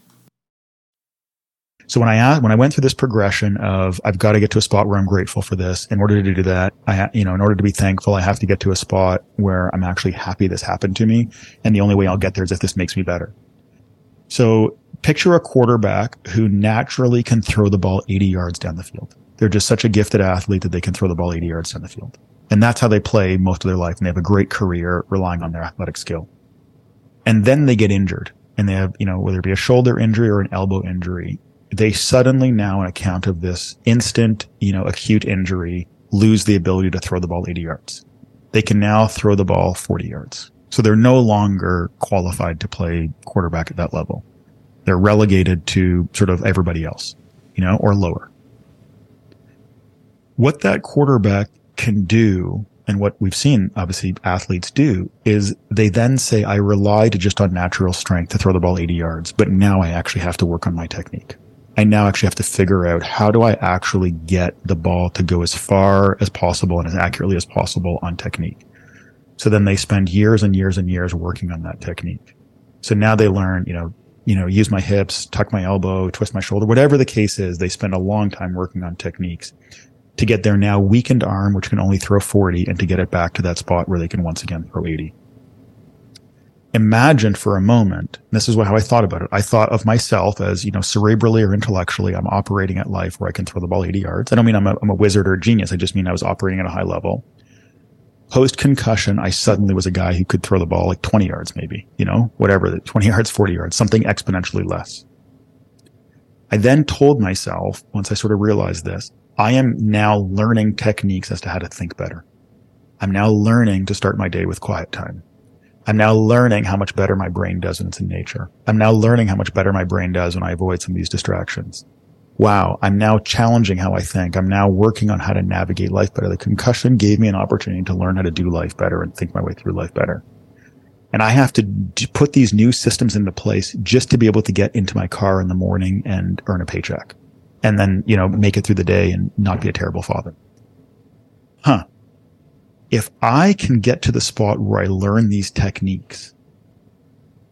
So when I asked, when I went through this progression of, I've got to get to a spot where I'm grateful for this. In order to do that, I, ha- you know, in order to be thankful, I have to get to a spot where I'm actually happy this happened to me. And the only way I'll get there is if this makes me better. So picture a quarterback who naturally can throw the ball eighty yards down the field. They're just such a gifted athlete that they can throw the ball eighty yards down the field. And that's how they play most of their life. And they have a great career relying on their athletic skill. And then they get injured and they have, you know, whether it be a shoulder injury or an elbow injury. They suddenly now, on account of this instant, you know, acute injury, lose the ability to throw the ball eighty yards. They can now throw the ball forty yards. So they're no longer qualified to play quarterback at that level. They're relegated to sort of everybody else, you know, or lower. What that quarterback can do, and what we've seen, obviously, athletes do, is they then say, I relied just on natural strength to throw the ball eighty yards, but now I actually have to work on my technique. I now actually have to figure out, how do I actually get the ball to go as far as possible and as accurately as possible on technique? So then they spend years and years and years working on that technique. So now they learn, you know, you know, use my hips, tuck my elbow, twist my shoulder, whatever the case is, they spend a long time working on techniques to get their now weakened arm, which can only throw forty, and to get it back to that spot where they can once again throw eighty. imagine for a moment, this is what, how I thought about it. I thought of myself as, you know, cerebrally or intellectually, I'm operating at life where I can throw the ball eighty yards. I don't mean I'm a, I'm a wizard or a genius. I just mean I was operating at a high level. Post concussion, I suddenly was a guy who could throw the ball like twenty yards, maybe, you know, whatever, twenty yards, forty yards, something exponentially less. I then told myself, once I sort of realized this, I am now learning techniques as to how to think better. I'm now learning to start my day with quiet time. I'm now learning how much better my brain does when it's in nature. I'm now learning how much better my brain does when I avoid some of these distractions. Wow, I'm now challenging how I think. I'm now working on how to navigate life better. The concussion gave me an opportunity to learn how to do life better and think my way through life better. And I have to d- put these new systems into place just to be able to get into my car in the morning and earn a paycheck. And then, you know, make it through the day and not be a terrible father. Huh. If I can get to the spot where I learn these techniques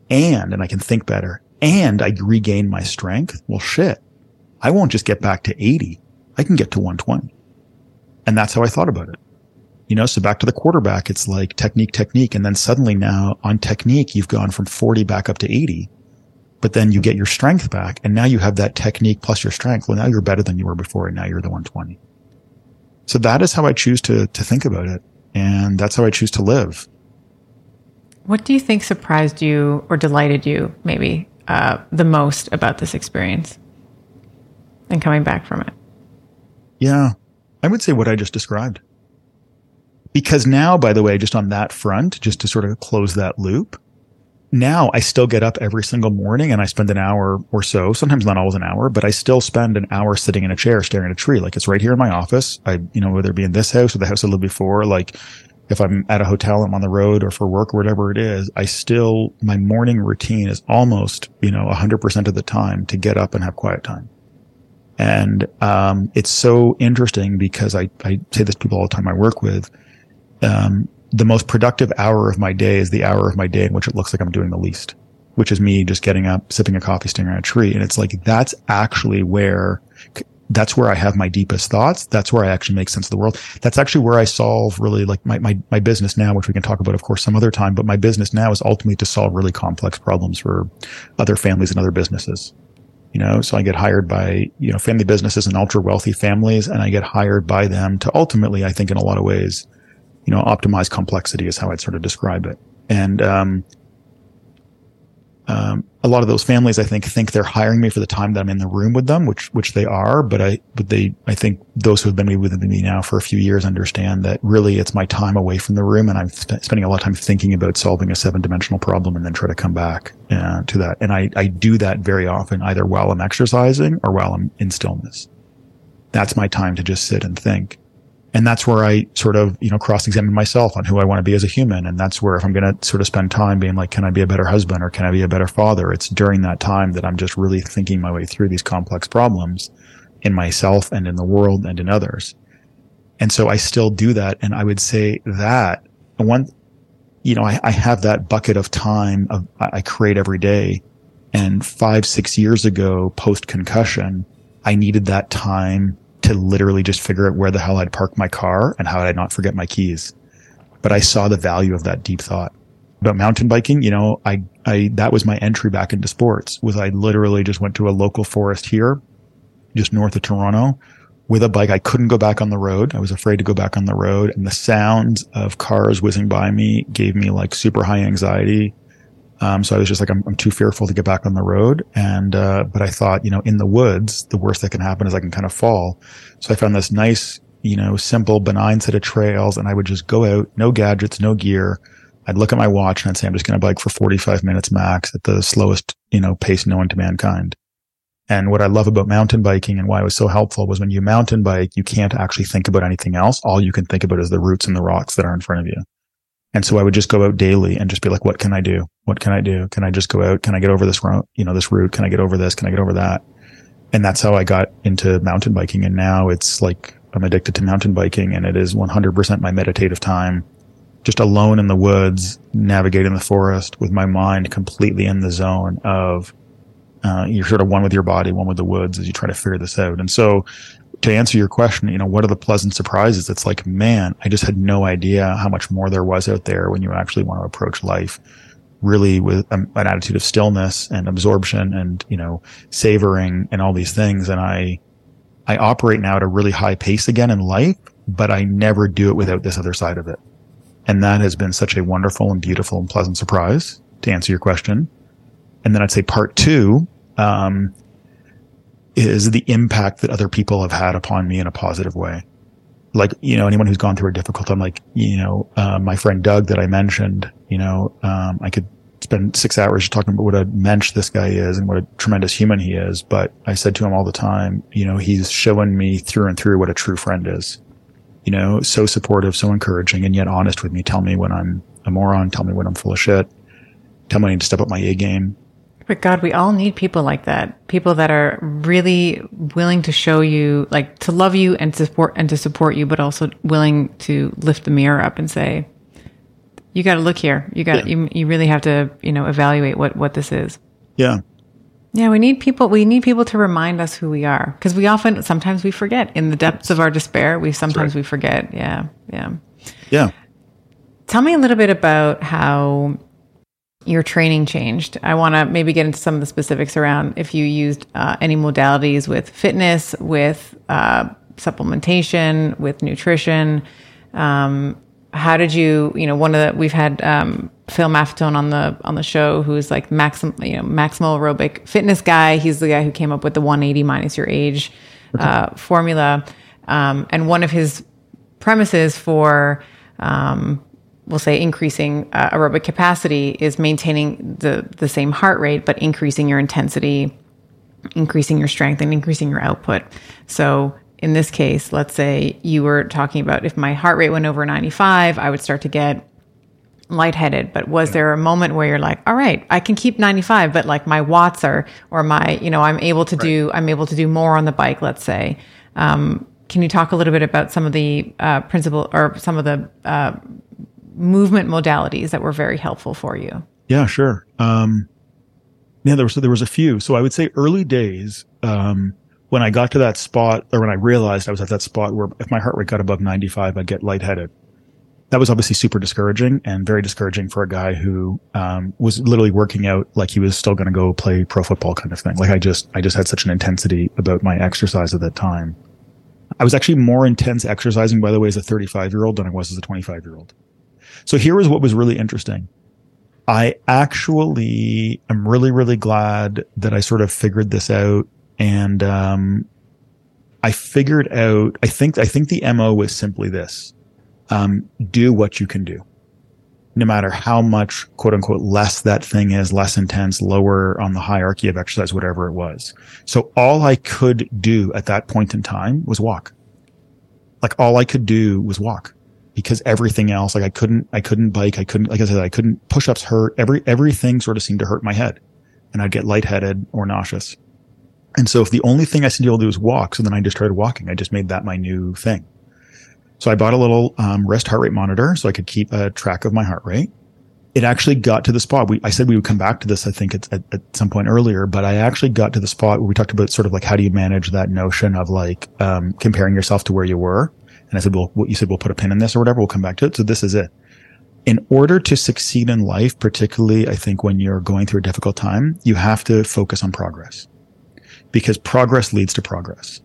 and, and I can think better and I regain my strength, well, shit, I won't just get back to eighty. I can get to one twenty. And that's how I thought about it. You know, so back to the quarterback, it's like technique, technique. And then suddenly now on technique, you've gone from forty back up to eighty, but then you get your strength back. And now you have that technique plus your strength. Well, now you're better than you were before. And now you're the one twenty. So that is how I choose to, to think about it. And that's how I choose to live. What do you think surprised you or delighted you maybe uh, the most about this experience and coming back from it? Yeah, I would say what I just described. Because now, by the way, just on that front, just to sort of close that loop, now I still get up every single morning and I spend an hour or so, sometimes not always an hour, but I still spend an hour sitting in a chair, staring at a tree. Like it's right here in my office. I, you know, whether it be in this house or the house I lived before, like if I'm at a hotel, I'm on the road or for work or whatever it is, I still, my morning routine is almost, you know, a hundred percent of the time to get up and have quiet time. And, um, it's so interesting because I, I say this to people all the time I work with, um, the most productive hour of my day is the hour of my day in which it looks like I'm doing the least, which is me just getting up, sipping a coffee, staring at a tree. And it's like, that's actually where, that's where I have my deepest thoughts. That's where I actually make sense of the world. That's actually where I solve really like my, my, my business now, which we can talk about, of course, some other time. But my business now is ultimately to solve really complex problems for other families and other businesses. You know, so I get hired by, you know, family businesses and ultra wealthy families, and I get hired by them to ultimately, I think in a lot of ways, you know, optimize complexity is how I'd sort of describe it. And um, um, a lot of those families, I think, think they're hiring me for the time that I'm in the room with them, which which they are. But I, but they, I think those who have been with me now for a few years understand that really it's my time away from the room, and I'm sp- spending a lot of time thinking about solving a seven-dimensional problem, and then try to come back uh, to that. And I, I do that very often, either while I'm exercising or while I'm in stillness. That's my time to just sit and think. And that's where I sort of, you know, cross-examine myself on who I want to be as a human. And that's where if I'm going to sort of spend time being like, can I be a better husband or can I be a better father? It's during that time that I'm just really thinking my way through these complex problems in myself and in the world and in others. And so I still do that. And I would say that one, you know, I, I have that bucket of time of I create every day. And five, six years ago, post-concussion, I needed that time to literally just figure out where the hell I'd park my car and how I'd not forget my keys. But I saw the value of that deep thought. About mountain biking, you know, I, I, that was my entry back into sports, was I literally just went to a local forest here, just north of Toronto, with a bike. I couldn't go back on the road. I was afraid to go back on the road. And the sounds of cars whizzing by me gave me like super high anxiety. Um, so I was just like, I'm, I'm too fearful to get back on the road. And, uh, but I thought, you know, in the woods, the worst that can happen is I can kind of fall. So I found this nice, you know, simple, benign set of trails, and I would just go out, no gadgets, no gear. I'd look at my watch and I'd say, I'm just going to bike for forty-five minutes max at the slowest, you know, pace known to mankind. And what I love about mountain biking and why it was so helpful was when you mountain bike, you can't actually think about anything else. All you can think about is the roots and the rocks that are in front of you. And so I would just go out daily and just be like, what can I do? What can I do? Can I just go out? Can I get over this route? You know, this route? Can I get over this? Can I get over that? And that's how I got into mountain biking. And now it's like I'm addicted to mountain biking, and it is one hundred percent my meditative time, just alone in the woods, navigating the forest with my mind completely in the zone of uh, you're sort of one with your body, one with the woods as you try to figure this out. And so to answer your question, you know, what are the pleasant surprises? It's like, man, I just had no idea how much more there was out there when you actually want to approach life really with um, an attitude of stillness and absorption and, you know, savoring and all these things. And I, I operate now at a really high pace again in life, but I never do it without this other side of it. And that has been such a wonderful and beautiful and pleasant surprise, to answer your question. And then I'd say part two, um, is the impact that other people have had upon me in a positive way. Like, you know, anyone who's gone through a difficult time, like, you know, uh, my friend Doug that I mentioned, you know, um, I could spend six hours just talking about what a mensch this guy is and what a tremendous human he is. But I said to him all the time, you know, he's shown me through and through what a true friend is, you know, so supportive, so encouraging, and yet honest with me. Tell me when I'm a moron. Tell me when I'm full of shit. Tell me I need to step up my A game. But God, we all need people like that. People that are really willing to show you, like, to love you and support and to support you, but also willing to lift the mirror up and say, "You got to look here. You got yeah. you. You really have to, you know, evaluate what what this is." Yeah, yeah. We need people. We need people to remind us who we are, because we often, sometimes we forget. In the depths of our despair, we sometimes That's right. we forget. Yeah, yeah, yeah. Tell me a little bit about how your training changed. I want to maybe get into some of the specifics around if you used uh, any modalities with fitness, with uh, supplementation, with nutrition. Um, how did you, you know, one of the, we've had um, Phil Maffetone on the, on the show, who's like maxim, you know, maximal aerobic fitness guy. He's the guy who came up with the one eighty minus your age uh, okay. formula. Um, and one of his premises for, um, we'll say increasing uh, aerobic capacity is maintaining the, the same heart rate, but increasing your intensity, increasing your strength, and increasing your output. So in this case, let's say you were talking about, if my heart rate went over ninety-five, I would start to get lightheaded. But was there a moment where you're like, all right, I can keep ninety-five, but like my watts are, or my, you know, I'm able to right. do, I'm able to do more on the bike, let's say. Um, can you talk a little bit about some of the uh, principle or some of the, uh, movement modalities that were very helpful for you? Yeah, sure. Um, yeah, there was, there was a few. So I would say early days, um, when I got to that spot, or when I realized I was at that spot where if my heart rate got above ninety-five, I'd get lightheaded. That was obviously super discouraging, and very discouraging for a guy who, um, was literally working out like he was still going to go play pro football kind of thing. Like I just, I just had such an intensity about my exercise at that time. I was actually more intense exercising, by the way, as a thirty-five year old than I was as a twenty-five year old. So here is what was really interesting. I actually am really, really glad that I sort of figured this out. And, um, I figured out, I think, I think the M O was simply this, um, do what you can do, no matter how much, quote unquote, less that thing is, less intense, lower on the hierarchy of exercise, whatever it was. So all I could do at that point in time was walk. Like all I could do was walk. Because everything else, like I couldn't, I couldn't bike. I couldn't, like I said, I couldn't, push-ups hurt. Every, everything sort of seemed to hurt my head, and I'd get lightheaded or nauseous. And so if the only thing I seemed to be able to do was walk, so then I just started walking. I just made that my new thing. So I bought a little, um, wrist heart rate monitor so I could keep a track of my heart rate. It actually got to the spot. We, I said we would come back to this, I think it's at, at some point earlier, but I actually got to the spot where we talked about sort of like, how do you manage that notion of like, um, comparing yourself to where you were? And I said, well, what you said, we'll put a pin in this or whatever. We'll come back to it. So this is it. In order to succeed in life, particularly, I think when you're going through a difficult time, you have to focus on progress, because progress leads to progress.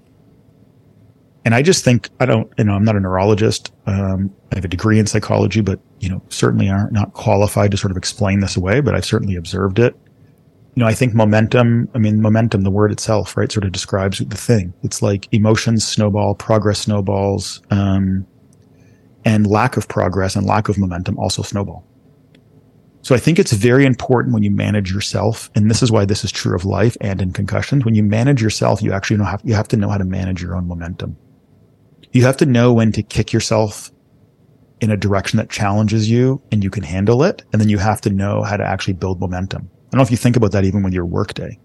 And I just think, I don't, you know, I'm not a neurologist. Um, I have a degree in psychology, but, you know, certainly aren't not qualified to sort of explain this away, but I've certainly observed it. You know, I think momentum, I mean, momentum, the word itself, right, sort of describes the thing. It's like emotions snowball, progress snowballs, um, and lack of progress and lack of momentum also snowball. So I think it's very important when you manage yourself, and this is why this is true of life and in concussions. When you manage yourself, you actually know how, you have to know how to manage your own momentum. You have to know when to kick yourself in a direction that challenges you and you can handle it, and then you have to know how to actually build momentum. I don't know if you think about that even with your work day.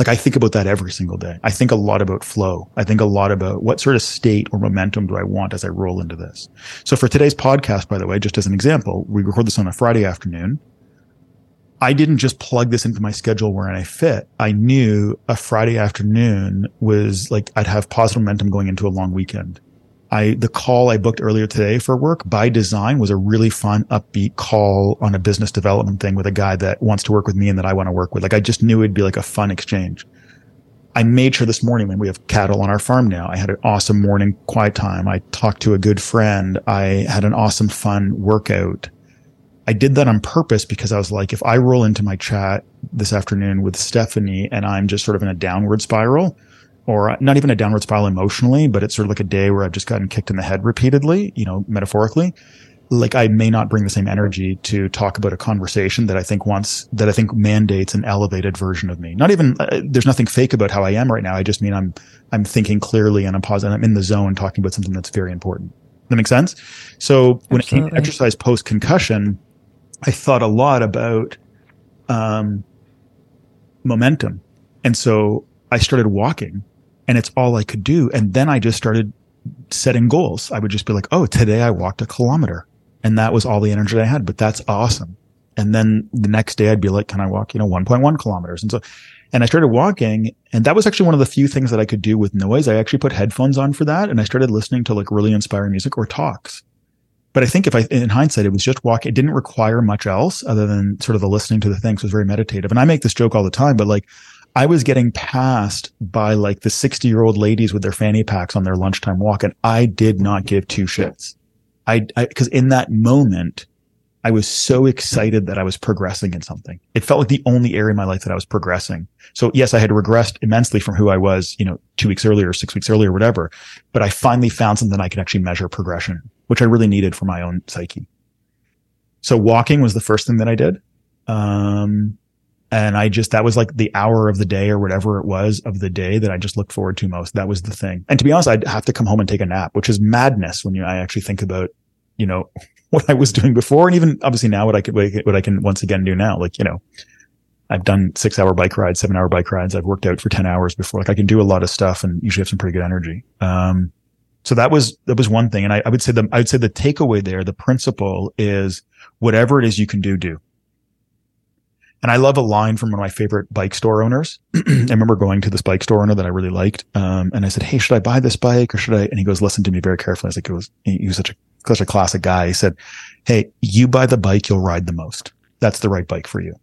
Like I think about that every single day. I think a lot about flow. I think a lot about what sort of state or momentum do I want as I roll into this. So for today's podcast, by the way, just as an example, we record this on a Friday afternoon. I didn't just plug this into my schedule wherein I fit. I knew a Friday afternoon was like I'd have positive momentum going into a long weekend. I, the call I booked earlier today for work by design was a really fun, upbeat call on a business development thing with a guy that wants to work with me and that I want to work with. Like I just knew it'd be like a fun exchange. I made sure this morning, when we have cattle on our farm now, I had an awesome morning quiet time. I talked to a good friend. I had an awesome fun workout. I did that on purpose because I was like, if I roll into my chat this afternoon with Stephanie and I'm just sort of in a downward spiral, or not even a downward spiral emotionally, but it's sort of like a day where I've just gotten kicked in the head repeatedly, you know, metaphorically, like I may not bring the same energy to talk about a conversation that I think wants, that I think mandates an elevated version of me. Not even, uh, there's nothing fake about how I am right now. I just mean I'm, I'm thinking clearly and I'm positive. I'm in the zone talking about something that's very important. That makes sense? So when Absolutely. It came to exercise post-concussion, I thought a lot about, um, momentum. And so I started walking. And it's all I could do. And then I just started setting goals. I would just be like, oh, today I walked a kilometer. And that was all the energy I had. But that's awesome. And then the next day I'd be like, can I walk, you know, one point one kilometers? And so, and I started walking. And that was actually one of the few things that I could do with noise. I actually put headphones on for that. And I started listening to like really inspiring music or talks. But I think if I, in hindsight, it was just walk. It didn't require much else other than sort of the listening to the things. It was very meditative. And I make this joke all the time, but like, I was getting passed by like the sixty year old ladies with their fanny packs on their lunchtime walk. And I did not give two shits. I, I, cause in that moment, I was so excited that I was progressing in something. It felt like the only area in my life that I was progressing. So yes, I had regressed immensely from who I was, you know, two weeks earlier, six weeks earlier, whatever, but I finally found something I could actually measure progression, which I really needed for my own psyche. So walking was the first thing that I did. Um, And I just, that was like the hour of the day or whatever it was of the day that I just looked forward to most. That was the thing. And to be honest, I'd have to come home and take a nap, which is madness when you, I actually think about, you know, what I was doing before. And even obviously now what I could, what I can once again do now, like, you know, I've done six hour bike rides, seven hour bike rides. I've worked out for ten hours before. Like I can do a lot of stuff and usually have some pretty good energy. Um, so that was, that was one thing. And I, I would say the, I would say the takeaway there, the principle is whatever it is you can do, do. And I love a line from one of my favorite bike store owners. I remember going to this bike store owner that I really liked. Um, and I said, hey, should I buy this bike or should I? And he goes, listen to me very carefully. I was like, it was, he was such a, such a classic guy. He said, hey, you buy the bike you'll ride the most. That's the right bike for you.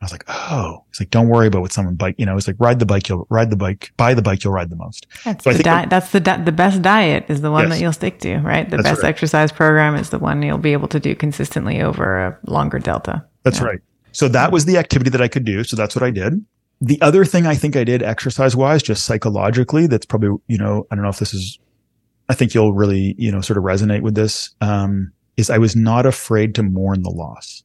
I was like, oh, he's like, don't worry about what someone bike, you know, it's like, ride the bike, you'll ride the bike, buy the bike, you'll ride the most. That's, so the, I think di- that, that's the, di- the best diet is the one yes. that you'll stick to, right? The that's best right. exercise program is the one you'll be able to do consistently over a longer delta. That's yeah. right. So that was the activity that I could do. So that's what I did. The other thing I think I did exercise wise, just psychologically, that's probably, you know, I don't know if this is, I think you'll really, you know, sort of resonate with this, um, is I was not afraid to mourn the loss.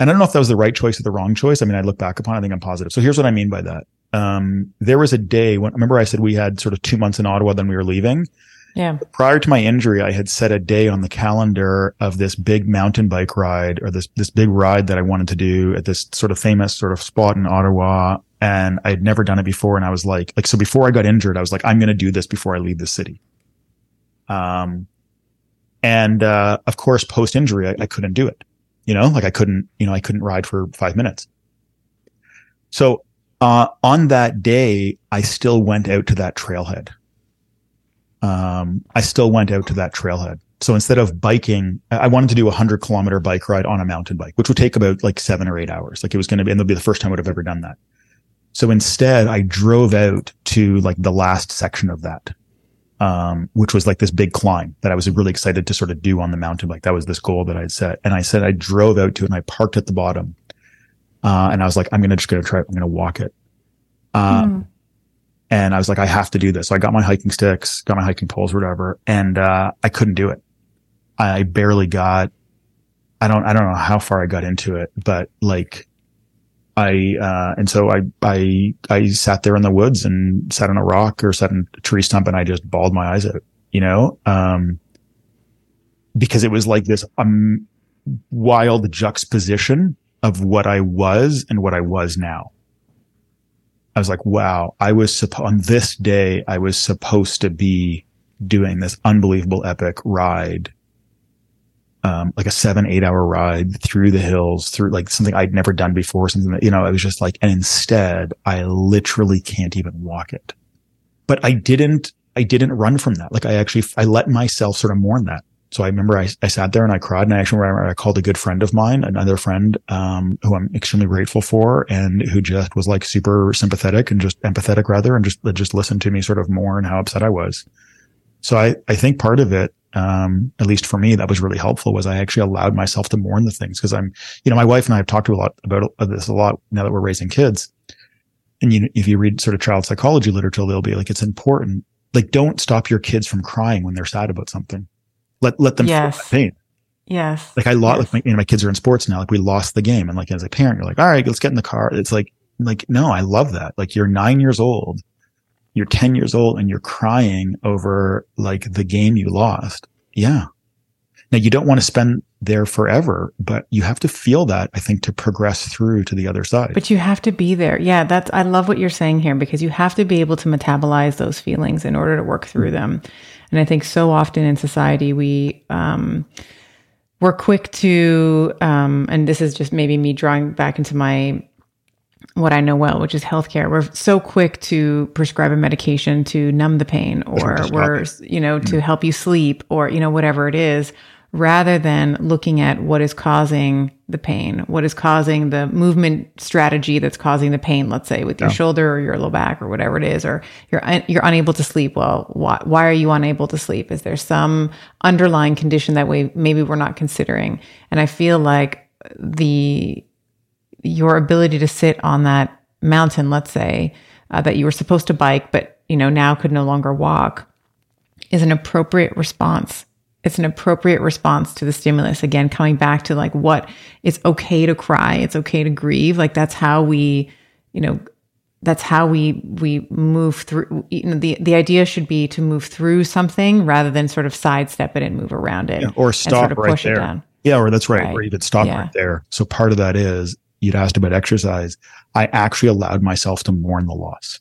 And I don't know if that was the right choice or the wrong choice. I mean, I look back upon it, I think I'm positive. So here's what I mean by that. Um, there was a day when, remember I said we had sort of two months in Ottawa, then we were leaving. Yeah. Prior to my injury, I had set a day on the calendar of this big mountain bike ride or this, this big ride that I wanted to do at this sort of famous sort of spot in Ottawa. And I had never done it before. And I was like, like, so before I got injured, I was like, I'm going to do this before I leave the city. Um, and, uh, of course, post injury, I, I couldn't do it. You know, like I couldn't, you know, I couldn't ride for five minutes. So, uh, on that day, I still went out to that trailhead. Um, I still went out to that trailhead. So instead of biking, I wanted to do a hundred kilometer bike ride on a mountain bike, which would take about like seven or eight hours. Like it was going to be, and it'll be the first time I would have ever done that. So instead I drove out to like the last section of that, um, which was like this big climb that I was really excited to sort of do on the mountain bike. That was this goal that I had set. And I said, I drove out to it and I parked at the bottom. Uh, and I was like, I'm going to just going to try it. I'm going to walk it. Um, mm. And I was like, I have to do this. So I got my hiking sticks, got my hiking poles, whatever. And, uh, I couldn't do it. I barely got, I don't, I don't know how far I got into it, but like I, uh, and so I, I, I sat there in the woods and sat on a rock or sat on a tree stump and I just bawled my eyes out, you know, um, because it was like this, um, wild juxtaposition of what I was and what I was now. I was like, wow, I was supposed on this day, I was supposed to be doing this unbelievable epic ride, um, like a seven, eight hour ride through the hills, through like something I'd never done before, something that, you know, I was just like, and instead I literally can't even walk it, but I didn't I didn't run from that. Like I actually, I let myself sort of mourn that. So I remember I, I sat there and I cried, and I actually remember I called a good friend of mine, another friend, um, who I'm extremely grateful for, and who just was like super sympathetic and just empathetic rather, and just, just listened to me sort of mourn how upset I was. So I, I think part of it, um, at least for me, that was really helpful, was I actually allowed myself to mourn the things. Cause I'm, you know, my wife and I have talked to a lot about this a lot now that we're raising kids. And you, if you read sort of child psychology literature, they'll be like, it's important. Like, don't stop your kids from crying when they're sad about something. Let, let them yes. feel that pain. Yes. Like I lost, yes. like my, you know, my kids are in sports now. Like we lost the game. And like, as a parent, you're like, all right, let's get in the car. It's like, like, no, I love that. Like you're nine years old, you're ten years old, and you're crying over like the game you lost. Yeah. Now you don't want to spend there forever, but you have to feel that, I think, to progress through to the other side. But you have to be there. Yeah, that's, I love what you're saying here, because you have to be able to metabolize those feelings in order to work through them. And I think so often in society, we, um, we're quick to, um, and this is just maybe me drawing back into my, what I know well, which is healthcare. We're so quick to prescribe a medication to numb the pain, or we're, you know, to help you sleep, or, you know, whatever it is, rather than looking at what is causing the pain, what is causing the movement strategy that's causing the pain, let's say with yeah. your shoulder or your low back or whatever it is, or you're un- you're unable to sleep. Well, why, why are you unable to sleep? Is there some underlying condition that we maybe we're not considering? And I feel like the your ability to sit on that mountain, let's say, uh, that you were supposed to bike, but you know now could no longer walk, is an appropriate response. It's an appropriate response to the stimulus. Again, coming back to like what it's okay to cry. It's okay to grieve. Like that's how we, you know, that's how we, we move through, you know, the, the idea should be to move through something rather than sort of sidestep it and move around it. Yeah, or stop sort of right push there. It down. Yeah. Or that's right. right. Or even stop yeah. right there. So part of that is, you'd asked about exercise. I actually allowed myself to mourn the loss.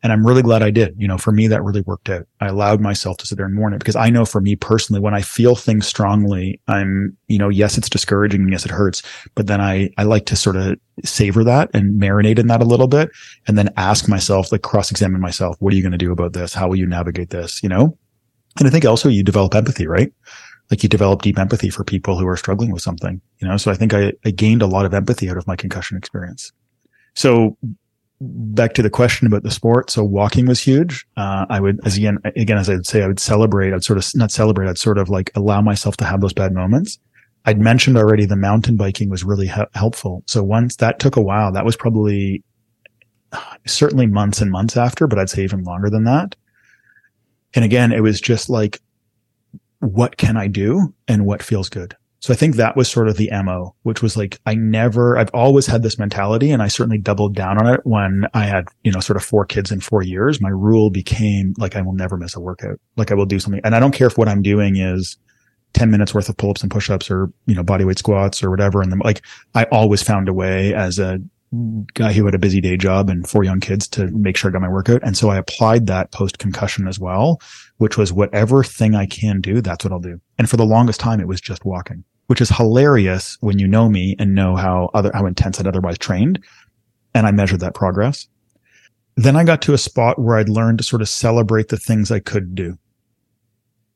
And I'm really glad I did. You know, for me, that really worked out. I allowed myself to sit there and mourn it, because I know for me personally, when I feel things strongly, I'm, you know, yes, it's discouraging. Yes, it hurts. But then I, I like to sort of savor that and marinate in that a little bit, and then ask myself, like cross-examine myself. What are you going to do about this? How will you navigate this? You know, and I think also you develop empathy, right? Like you develop deep empathy for people who are struggling with something, you know? So I think I, I gained a lot of empathy out of my concussion experience. So back to the question about the sport. So walking was huge. Uh, I would, as again, again, as I would say, I would celebrate, I'd sort of not celebrate, I'd sort of like allow myself to have those bad moments. I'd mentioned already the mountain biking was really ha- helpful. So once that took a while, that was probably certainly months and months after, but I'd say even longer than that. And again, it was just like, what can I do and what feels good? So I think that was sort of the M O, which was like, I never, I've always had this mentality, and I certainly doubled down on it when I had, you know, sort of four kids in four years. My rule became like, I will never miss a workout. Like I will do something. And I don't care if what I'm doing is ten minutes worth of pull-ups and push-ups, or, you know, bodyweight squats or whatever. And then like, I always found a way as a guy who had a busy day job and four young kids to make sure I got my workout. And so I applied that post-concussion as well, which was whatever thing I can do, that's what I'll do. And for the longest time, it was just walking, which is hilarious when you know me and know how other, how intense I'd otherwise trained. And I measured that progress. Then I got to a spot where I'd learned to sort of celebrate the things I could do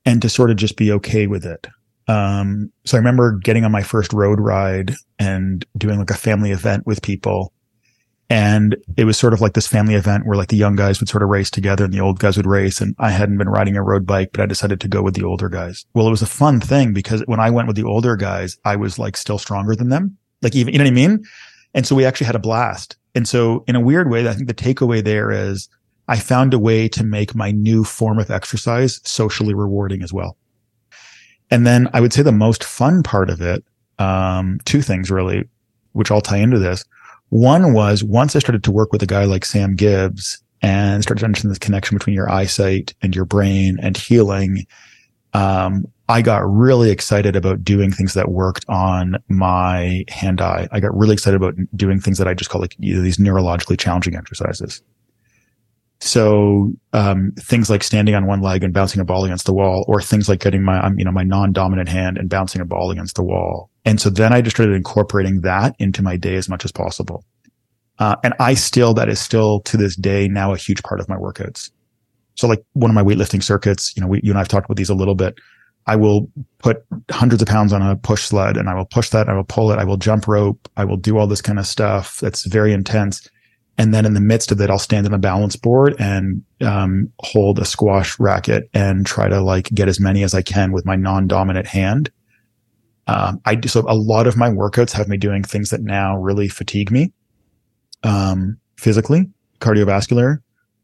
and to sort of just be okay with it. Um, so I remember getting on my first road ride and doing like a family event with people. And it was sort of like this family event where like the young guys would sort of race together and the old guys would race. And I hadn't been riding a road bike, but I decided to go with the older guys. Well, it was a fun thing because when I went with the older guys, I was like still stronger than them. Like even, you know what I mean? And so we actually had a blast. And so in a weird way, I think the takeaway there is I found a way to make my new form of exercise socially rewarding as well. And then I would say the most fun part of it, um, two things really, which all tie into this. One was once I started to work with a guy like Sam Gibbs and started to understand this connection between your eyesight and your brain and healing, um, I got really excited about doing things that worked on my hand-eye. I got really excited about doing things that I just call like these neurologically challenging exercises. So, um, things like standing on one leg and bouncing a ball against the wall, or things like getting my, um, you know, my non-dominant hand and bouncing a ball against the wall. And so then I just started incorporating that into my day as much as possible. Uh, and I still, that is still to this day now a huge part of my workouts. So like one of my weightlifting circuits, you know, we, you and I've talked about these a little bit. I will put hundreds of pounds on a push sled and I will push that. I will pull it. I will jump rope. I will do all this kind of stuff. That's very intense. And then in the midst of that, I'll stand on a balance board and um, hold a squash racket and try to like get as many as I can with my non-dominant hand. Um, I do, so a lot of my workouts have me doing things that now really fatigue me, um, physically, cardiovascular,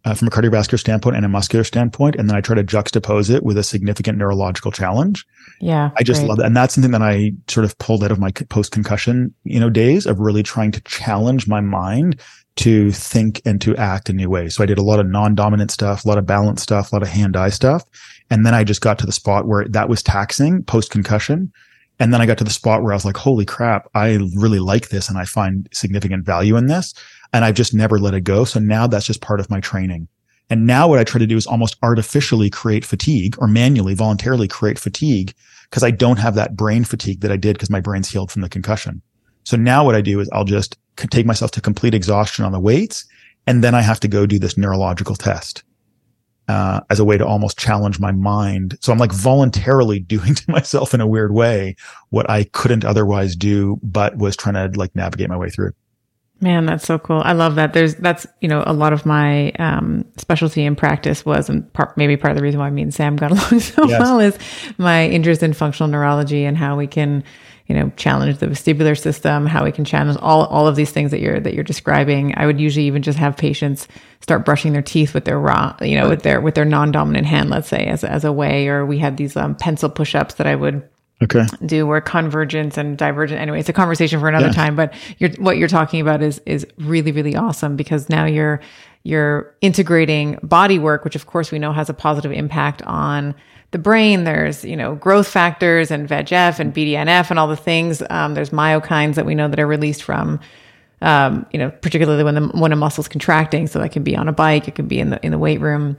uh, from a cardiovascular standpoint and a muscular standpoint. And then I try to juxtapose it with a significant neurological challenge. Yeah. I just right. love that. And that's something that I sort of pulled out of my post-concussion, you know, days of really trying to challenge my mind to think and to act in new ways. So I did a lot of non-dominant stuff, a lot of balance stuff, a lot of hand-eye stuff. And then I just got to the spot where that was taxing post-concussion. And then I got to the spot where I was like, holy crap, I really like this and I find significant value in this. And I've just never let it go. So now that's just part of my training. And now what I try to do is almost artificially create fatigue or manually, voluntarily create fatigue because I don't have that brain fatigue that I did because my brain's healed from the concussion. So now what I do is I'll just take myself to complete exhaustion on the weights. And then I have to go do this neurological test. Uh, as a way to almost challenge my mind. So I'm like voluntarily doing to myself in a weird way what I couldn't otherwise do, but was trying to like navigate my way through. Man, that's so cool. I love that. There's, that's, you know, a lot of my, um, specialty and practice was, and part, maybe part of the reason why me and Sam got along so yes. well is my interest in functional neurology and how we can, you know, challenge the vestibular system, how we can challenge all, all of these things that you're, that you're describing. I would usually even just have patients start brushing their teeth with their raw, you know, with their, with their non-dominant hand, let's say as, as a way, or we had these um, pencil push-ups that I would okay. do where convergence and divergent. Anyway, it's a conversation for another yeah. time, but you're, what you're talking about is, is really, really awesome because now you're, you're integrating body work, which of course we know has a positive impact on the brain. There's, you know, growth factors and V E G F and B D N F and all the things. Um, there's myokines that we know that are released from, um, you know, particularly when the, when a muscle's contracting. So that can be on a bike. It can be in the, in the weight room.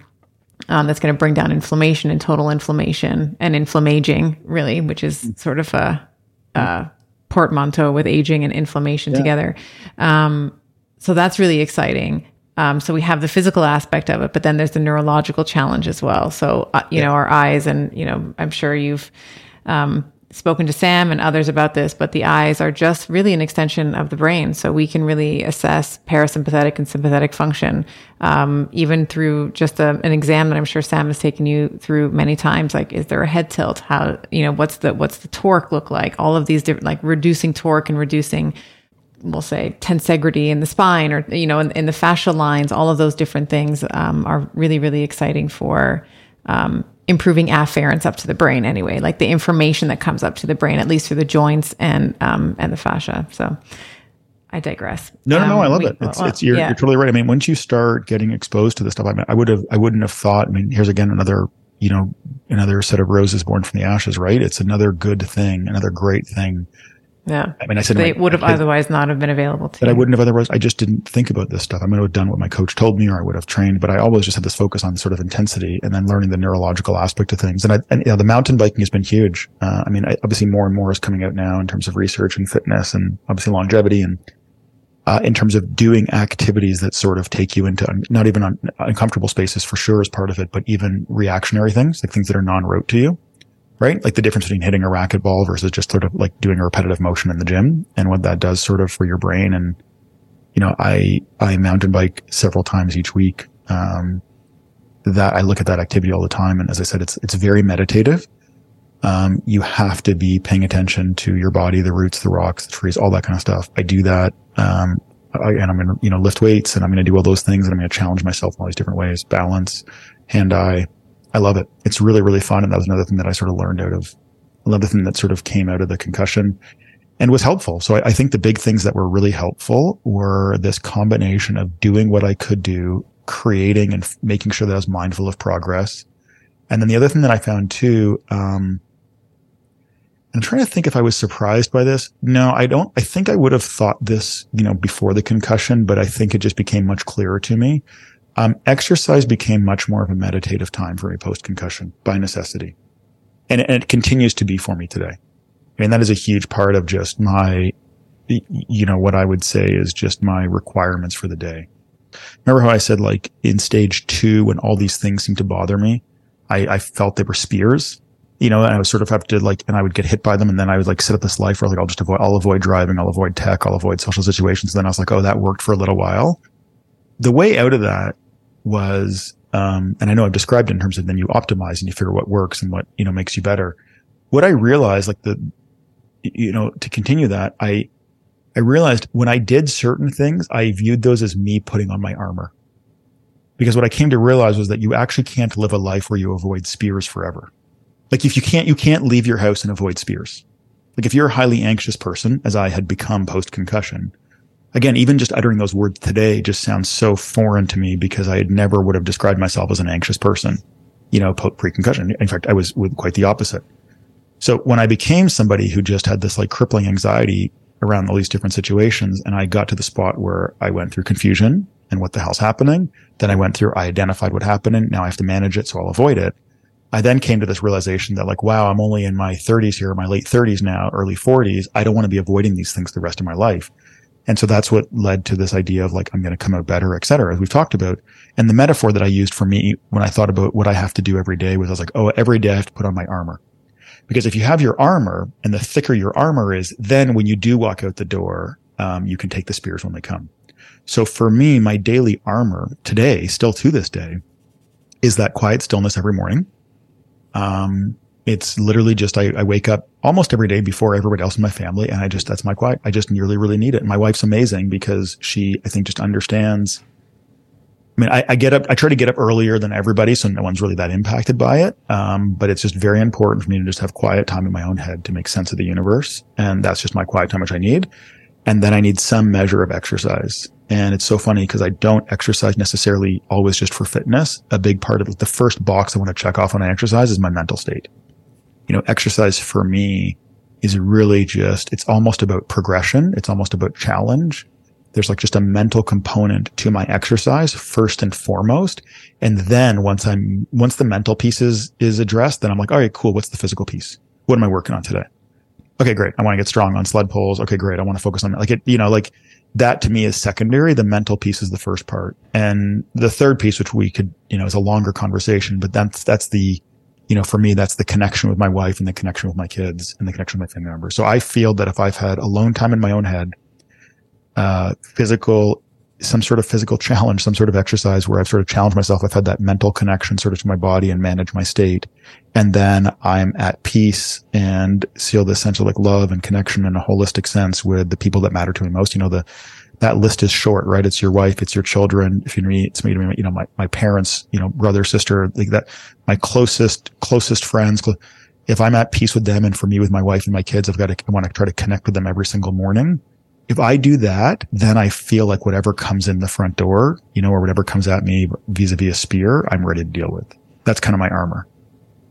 Um, that's going to bring down inflammation and total inflammation and inflammaging really, which is sort of a, a portmanteau with aging and inflammation yeah. together. Um, so that's really exciting. Um, so we have the physical aspect of it, but then there's the neurological challenge as well. So, uh, you yeah. know, our eyes and, you know, I'm sure you've um, spoken to Sam and others about this, but the eyes are just really an extension of the brain. So we can really assess parasympathetic and sympathetic function, um, even through just a, an exam that I'm sure Sam has taken you through many times. Like, is there a head tilt? How, you know, what's the, what's the torque look like? All of these different, like reducing torque and reducing we'll say tensegrity in the spine or, you know, in, in the fascial lines, all of those different things, um, are really, really exciting for, um, improving afferents up to the brain anyway, like the information that comes up to the brain, at least through the joints and, um, and the fascia. So I digress. No, no, um, no. I love we, it. It's, well, it's, you're, yeah. you're totally right. I mean, once you start getting exposed to this stuff, I mean, I would have, I wouldn't have thought, I mean, here's again, another, you know, another set of roses born from the ashes, right? It's another good thing, another great thing. Yeah. I mean, I said they my, would have I, otherwise not have been available to that you. I wouldn't have otherwise. I just didn't think about this stuff. I might have done what my coach told me or I would have trained, but I always just had this focus on sort of intensity and then learning the neurological aspect of things. And, I, and you know, the mountain biking has been huge. Uh, I mean, I, obviously more and more is coming out now in terms of research and fitness and obviously longevity and uh, in terms of doing activities that sort of take you into un, not even un, uncomfortable spaces for sure is part of it, but even reactionary things, like things that are non-rote to you. Right? Like the difference between hitting a racquetball versus just sort of like doing a repetitive motion in the gym and what that does sort of for your brain. And, you know, I, I mountain bike several times each week. Um, that I look at that activity all the time. And as I said, it's, it's very meditative. Um, you have to be paying attention to your body, the roots, the rocks, the trees, all that kind of stuff. I do that. Um, I, and I'm going to, you know, lift weights and I'm going to do all those things and I'm going to challenge myself in all these different ways, balance, hand eye. I love it. It's really, really fun. And that was another thing that I sort of learned out of, another thing that sort of came out of the concussion and was helpful. So I, I think the big things that were really helpful were this combination of doing what I could do, creating and f- making sure that I was mindful of progress. And then the other thing that I found too, um, I'm trying to think if I was surprised by this. No, I don't. I think I would have thought this, you know, before the concussion, but I think it just became much clearer to me. Um, exercise became much more of a meditative time for me post-concussion by necessity. And, and it continues to be for me today. I mean, that is a huge part of just my, you know, what I would say is just my requirements for the day. Remember how I said, like, in stage two, when all these things seemed to bother me, I, I felt they were spears, you know, and I would sort of have to, like, and I would get hit by them. And then I would, like, set up this life where, like, I'll just avoid, I'll avoid driving, I'll avoid tech, I'll avoid social situations. And then I was like, oh, that worked for a little while. The way out of that was, um, and I know I've described it in terms of then you optimize and you figure what works and what, you know, makes you better. What I realized, like, the, you know, to continue that, I, I realized when I did certain things, I viewed those as me putting on my armor. Because what I came to realize was that you actually can't live a life where you avoid spears forever. Like, if you can't, you can't leave your house and avoid spears. Like, if you're a highly anxious person, as I had become post-concussion, again, even just uttering those words today just sounds so foreign to me because I had never would have described myself as an anxious person, you know, pre-concussion. In fact, I was quite the opposite. So when I became somebody who just had this, like, crippling anxiety around all these different situations, and I got to the spot where I went through confusion and what the hell's happening. Then I went through, I identified what happened. Now I have to manage it, so I'll avoid it. I then came to this realization that, like, wow, I'm only in my thirties here, my late thirties now, early forties. I don't want to be avoiding these things the rest of my life. And so that's what led to this idea of, like, I'm going to come out better, et cetera, as we've talked about. And the metaphor that I used for me when I thought about what I have to do every day was, I was like, oh, every day I have to put on my armor. Because if you have your armor, and the thicker your armor is, then when you do walk out the door, um, you can take the spears when they come. So for me, my daily armor today, still to this day, is that quiet stillness every morning. Um, it's literally just, I, I wake up almost every day before everybody else in my family. And I just, that's my quiet. I just really, really need it. And my wife's amazing because she, I think, just understands. I mean, I, I get up, I try to get up earlier than everybody, so no one's really that impacted by it. Um, but it's just very important for me to just have quiet time in my own head to make sense of the universe. And that's just my quiet time, which I need. And then I need some measure of exercise. And it's so funny because I don't exercise necessarily always just for fitness. A big part of it, the first box I want to check off when I exercise is my mental state. You know, exercise for me is really just, it's almost about progression. It's almost about challenge. There's, like, just a mental component to my exercise first and foremost. And then once I'm, once the mental piece is, is addressed, then I'm like, all right, cool. What's the physical piece? What am I working on today? Okay, great. I want to get strong on sled pulls. Okay, great. I want to focus on that. Like, it, you know, like, that to me is secondary. The mental piece is the first part. And the third piece, which we could, you know, is a longer conversation, but that's, that's the, you know, for me, that's the connection with my wife and the connection with my kids and the connection with my family members. So I feel that if I've had alone time in my own head, Uh, physical, some sort of physical challenge, some sort of exercise where I've sort of challenged myself. I've had that mental connection sort of to my body and manage my state. And then I'm at peace and feel this sense of, like, love and connection in a holistic sense with the people that matter to me most. You know, the, that list is short, right? It's your wife, it's your children. If you need me, it's me, you know, my, my parents, you know, brother, sister, like that, my closest, closest friends. If I'm at peace with them, and for me with my wife and my kids, I've got to, I want to try to connect with them every single morning. If I do that, then I feel like whatever comes in the front door, you know, or whatever comes at me vis-a-vis a spear, I'm ready to deal with. That's kind of my armor.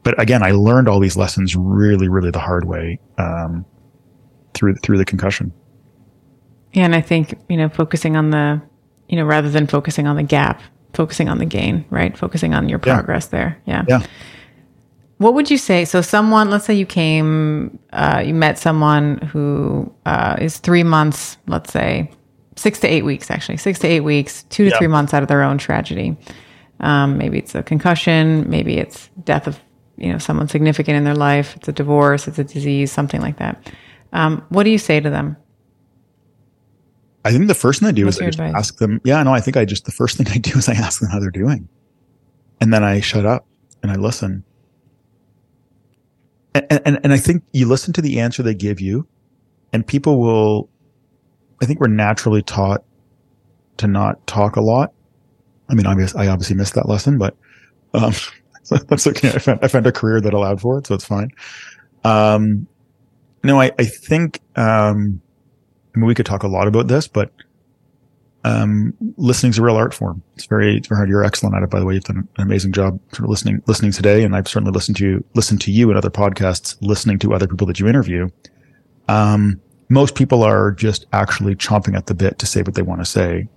But again, I learned all these lessons really, really the hard way, um, through, through the concussion. Yeah. And I think, you know, focusing on the, you know, rather than focusing on the gap, focusing on the gain, right? Focusing on your progress there. Yeah. Yeah. What would you say? So someone, let's say you came, uh, you met someone who uh, is three months, let's say six to eight weeks, actually six to eight weeks, two to yeah. three months out of their own tragedy. Um, maybe it's a concussion, maybe it's death of, you know, someone significant in their life. It's a divorce, it's a disease, something like that. Um, what do you say to them? I think the first thing I do What's is I just advice? ask them. Yeah, no, I think I just, the first thing I do is I ask them how they're doing. And then I shut up and I listen. And, and, and I think you listen to the answer they give you, and people will, I think we're naturally taught to not talk a lot. I mean, obviously, I obviously missed that lesson, but, um, so that's okay. I found, I found a career that allowed for it, so it's fine. Um, no, I, I think, um, I mean, we could talk a lot about this, but, um, listening's a real art form. It's very, it's very hard. You're excellent at it, by the way. You've done an amazing job sort of listening, listening today. And I've certainly listened to you, listened to you in other podcasts, listening to other people that you interview. Um, most people are just actually chomping at the bit to say what they want to say.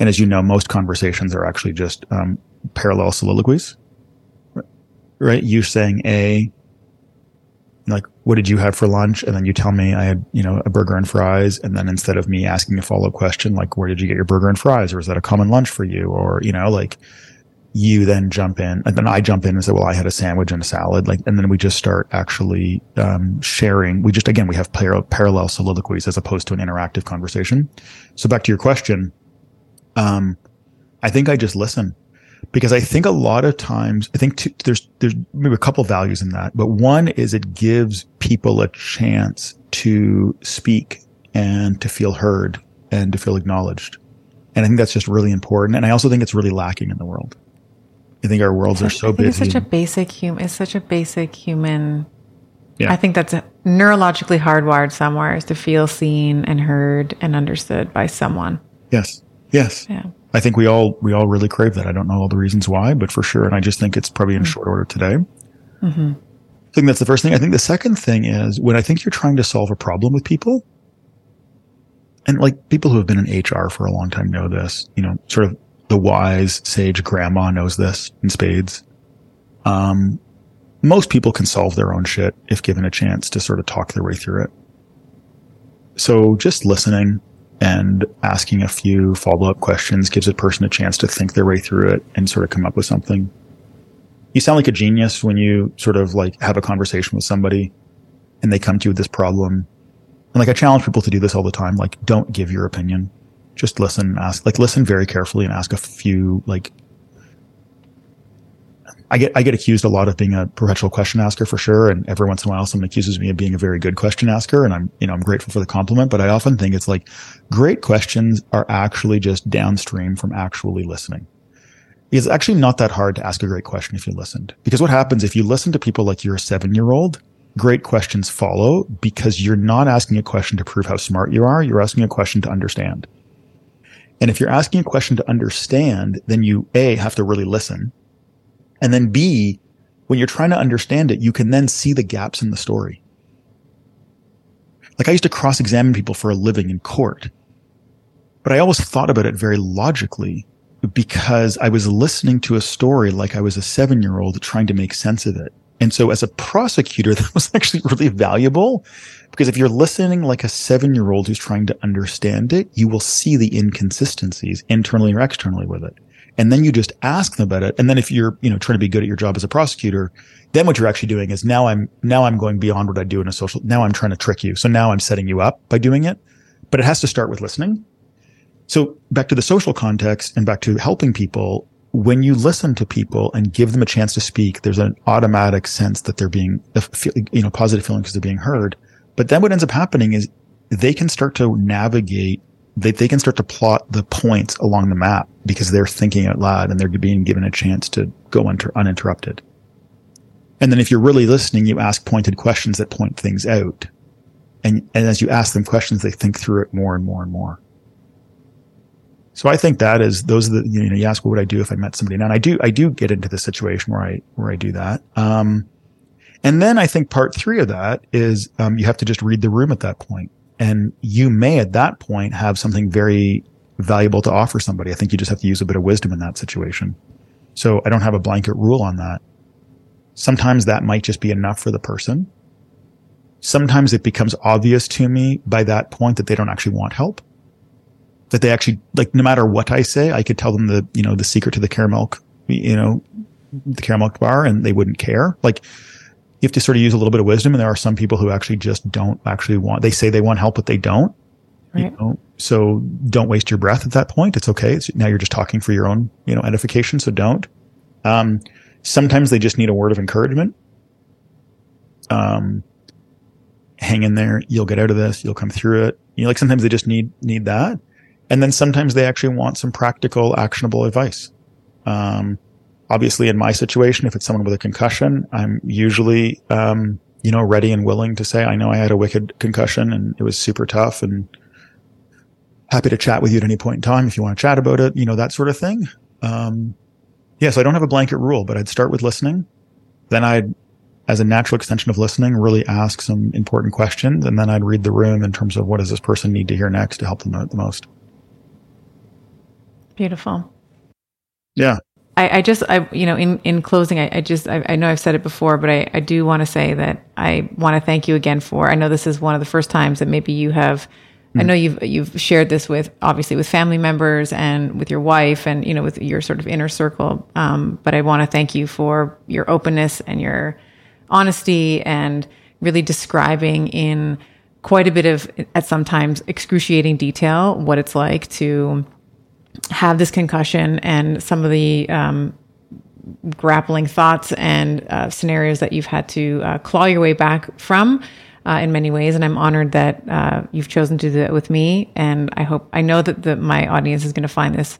And as you know, most conversations are actually just, um, parallel soliloquies, right? You saying A, like, what did you have for lunch? And then you tell me I had, you know, a burger and fries. And then instead of me asking a follow-up question, like, where did you get your burger and fries? Or is that a common lunch for you? Or, you know, like, you then jump in, and then I jump in and say, well, I had a sandwich and a salad. Like, and then we just start actually um sharing. We just, again, we have par- parallel soliloquies as opposed to an interactive conversation. So back to your question, um, I think I just listen. Because I think a lot of times, I think two, there's there's maybe a couple values in that. But one is it gives people a chance to speak and to feel heard and to feel acknowledged. And I think that's just really important. And I also think it's really lacking in the world. I think our worlds are so busy. It's such a basic human. It's such a basic human. Yeah. I think that's a, neurologically hardwired somewhere, is to feel seen and heard and understood by someone. Yes. Yes. Yeah. I think we all we all really crave that. I don't know all the reasons why, but for sure. And I just think it's probably in mm-hmm. short order today. Mm-hmm. I think that's the first thing. I think the second thing is when I think you're trying to solve a problem with people, and like people who have been in H R for a long time know this, you know, sort of the wise, sage grandma knows this in spades. Um, most people can solve their own shit if given a chance to sort of talk their way through it. So just listening and asking a few follow-up questions gives a person a chance to think their way through it and sort of come up with something. You sound like a genius when you sort of like have a conversation with somebody and they come to you with this problem. And like I challenge people to do this all the time. Like, don't give your opinion. Just listen and ask. Like, listen very carefully and ask a few, like, I get I get accused a lot of being a perpetual question asker for sure, and every once in a while someone accuses me of being a very good question asker, and I'm you know I'm grateful for the compliment, but I often think it's like great questions are actually just downstream from actually listening. It's actually not that hard to ask a great question if you listened. Because what happens if you listen to people like you're a seven-year-old, great questions follow because you're not asking a question to prove how smart you are, you're asking a question to understand. And if you're asking a question to understand, then you A, have to really listen. And then B, when you're trying to understand it, you can then see the gaps in the story. Like I used to cross-examine people for a living in court, but I always thought about it very logically because I was listening to a story like I was a seven-year-old trying to make sense of it. And so as a prosecutor, that was actually really valuable because if you're listening like a seven-year-old who's trying to understand it, you will see the inconsistencies internally or externally with it. And then you just ask them about it. And then if you're, you know, trying to be good at your job as a prosecutor, then what you're actually doing is now I'm, now I'm going beyond what I do in a social, now I'm trying to trick you. So now I'm setting you up by doing it, but it has to start with listening. So back to the social context and back to helping people, when you listen to people and give them a chance to speak, there's an automatic sense that they're being, you know, positive feeling because they're being heard. But then what ends up happening is they can start to navigate They they can start to plot the points along the map because they're thinking out loud and they're being given a chance to go inter- uninterrupted. And then if you're really listening, you ask pointed questions that point things out. And and as you ask them questions, they think through it more and more and more. So I think that is, those are the, you know, you ask, what would I do if I met somebody now? And I do, I do get into the situation where I, where I do that. Um, and then I think part three of that is, um, you have to just read the room at that point. And you may at that point have something very valuable to offer somebody. I think you just have to use a bit of wisdom in that situation. So I don't have a blanket rule on that. Sometimes that might just be enough for the person. Sometimes it becomes obvious to me by that point that they don't actually want help, that they actually, like, no matter what I say, I could tell them the, you know, the secret to the caramel, you know, the caramel bar, and they wouldn't care. Like, you have to sort of use a little bit of wisdom. And there are some people who actually just don't actually want, they say they want help, but they don't, right. You know, so don't waste your breath at that point. It's okay. It's, now you're just talking for your own, you know, edification. So don't, um, sometimes they just need a word of encouragement. Um, hang in there. You'll get out of this. You'll come through it. You know, like sometimes they just need, need that. And then sometimes they actually want some practical, actionable advice. Um, Obviously, in my situation, if it's someone with a concussion, I'm usually, um, you know, ready and willing to say, I know I had a wicked concussion and it was super tough, and happy to chat with you at any point in time if you want to chat about it, you know, that sort of thing. Um, yeah, so I don't have a blanket rule, but I'd start with listening. Then I'd, as a natural extension of listening, really ask some important questions. And then I'd read the room in terms of what does this person need to hear next to help them out the most. Beautiful. Yeah. I, I just, I, you know, in, in closing, I, I just, I, I know I've said it before, but I, I do want to say that I want to thank you again for, I know this is one of the first times that maybe you have, mm. I know you've, you've shared this with, obviously with family members and with your wife and, you know, with your sort of inner circle. Um, but I want to thank you for your openness and your honesty and really describing in quite a bit of, at sometimes excruciating detail, what it's like to have this concussion and some of the um, grappling thoughts and uh, scenarios that you've had to uh, claw your way back from uh, in many ways. And I'm honored that uh, you've chosen to do that with me. And I hope, I know that the, my audience is going to find this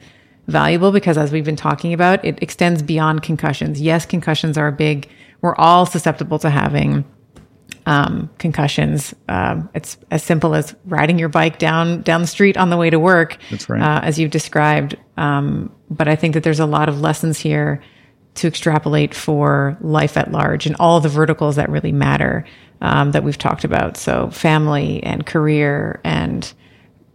valuable because as we've been talking about, it extends beyond concussions. Yes, concussions are a big, we're all susceptible to having um, concussions. Um, it's as simple as riding your bike down, down the street on the way to work, That's right. uh, as you've described. Um, but I think that there's a lot of lessons here to extrapolate for life at large and all the verticals that really matter, um, that we've talked about. So family and career and,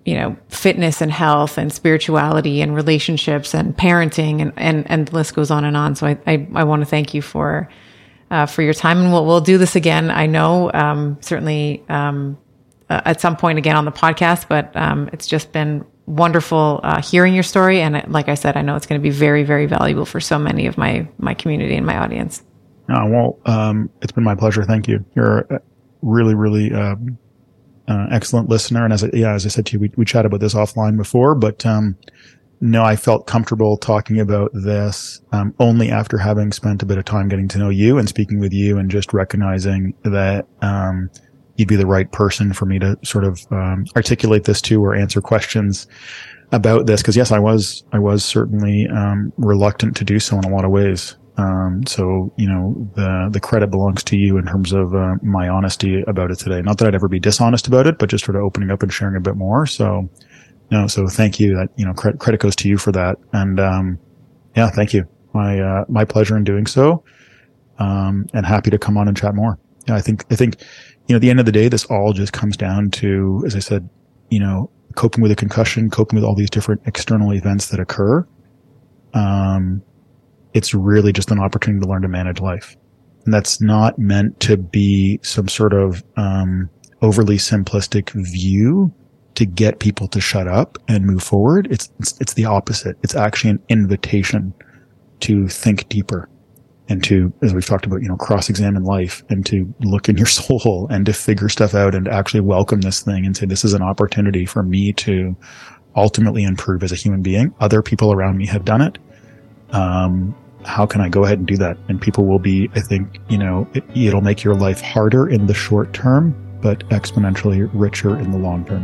you know, fitness and health and spirituality and relationships and parenting and, and, and the list goes on and on. So I, I, I want to thank you for, Uh, for your time, and we'll we'll do this again. I know, um, certainly um, uh, at some point again on the podcast. But um, it's just been wonderful uh, hearing your story, and like I said, I know it's going to be very, very valuable for so many of my my community and my audience. Oh, well, um, it's been my pleasure. Thank you. You're a really, really um, uh, excellent listener, and as I, yeah, as I said to you, we we chatted about this offline before, but. Um, No, I felt comfortable talking about this um, only after having spent a bit of time getting to know you and speaking with you and just recognizing that um, you'd be the right person for me to sort of um, articulate this to or answer questions about this. Because, yes, I was I was certainly um, reluctant to do so in a lot of ways. Um, so, you know, the the credit belongs to you in terms of uh, my honesty about it today. Not that I'd ever be dishonest about it, but just sort of opening up and sharing a bit more. So... No, so thank you. That, you know, credit, credit goes to you for that. And, um, yeah, thank you. My, uh, my pleasure in doing so. Um, and happy to come on and chat more. Yeah, I think, I think, you know, at the end of the day, this all just comes down to, as I said, you know, coping with a concussion, coping with all these different external events that occur. Um, it's really just an opportunity to learn to manage life. And that's not meant to be some sort of, um, overly simplistic view to get people to shut up and move forward. It's, it's, it's the opposite. It's actually an invitation to think deeper and to, as we've talked about, you know, cross-examine life and to look in your soul and to figure stuff out and to actually welcome this thing and say, this is an opportunity for me to ultimately improve as a human being. Other people around me have done it. Um, how can I go ahead and do that? And people will be, I think, you know, it, it'll make your life harder in the short term, but exponentially richer in the long term.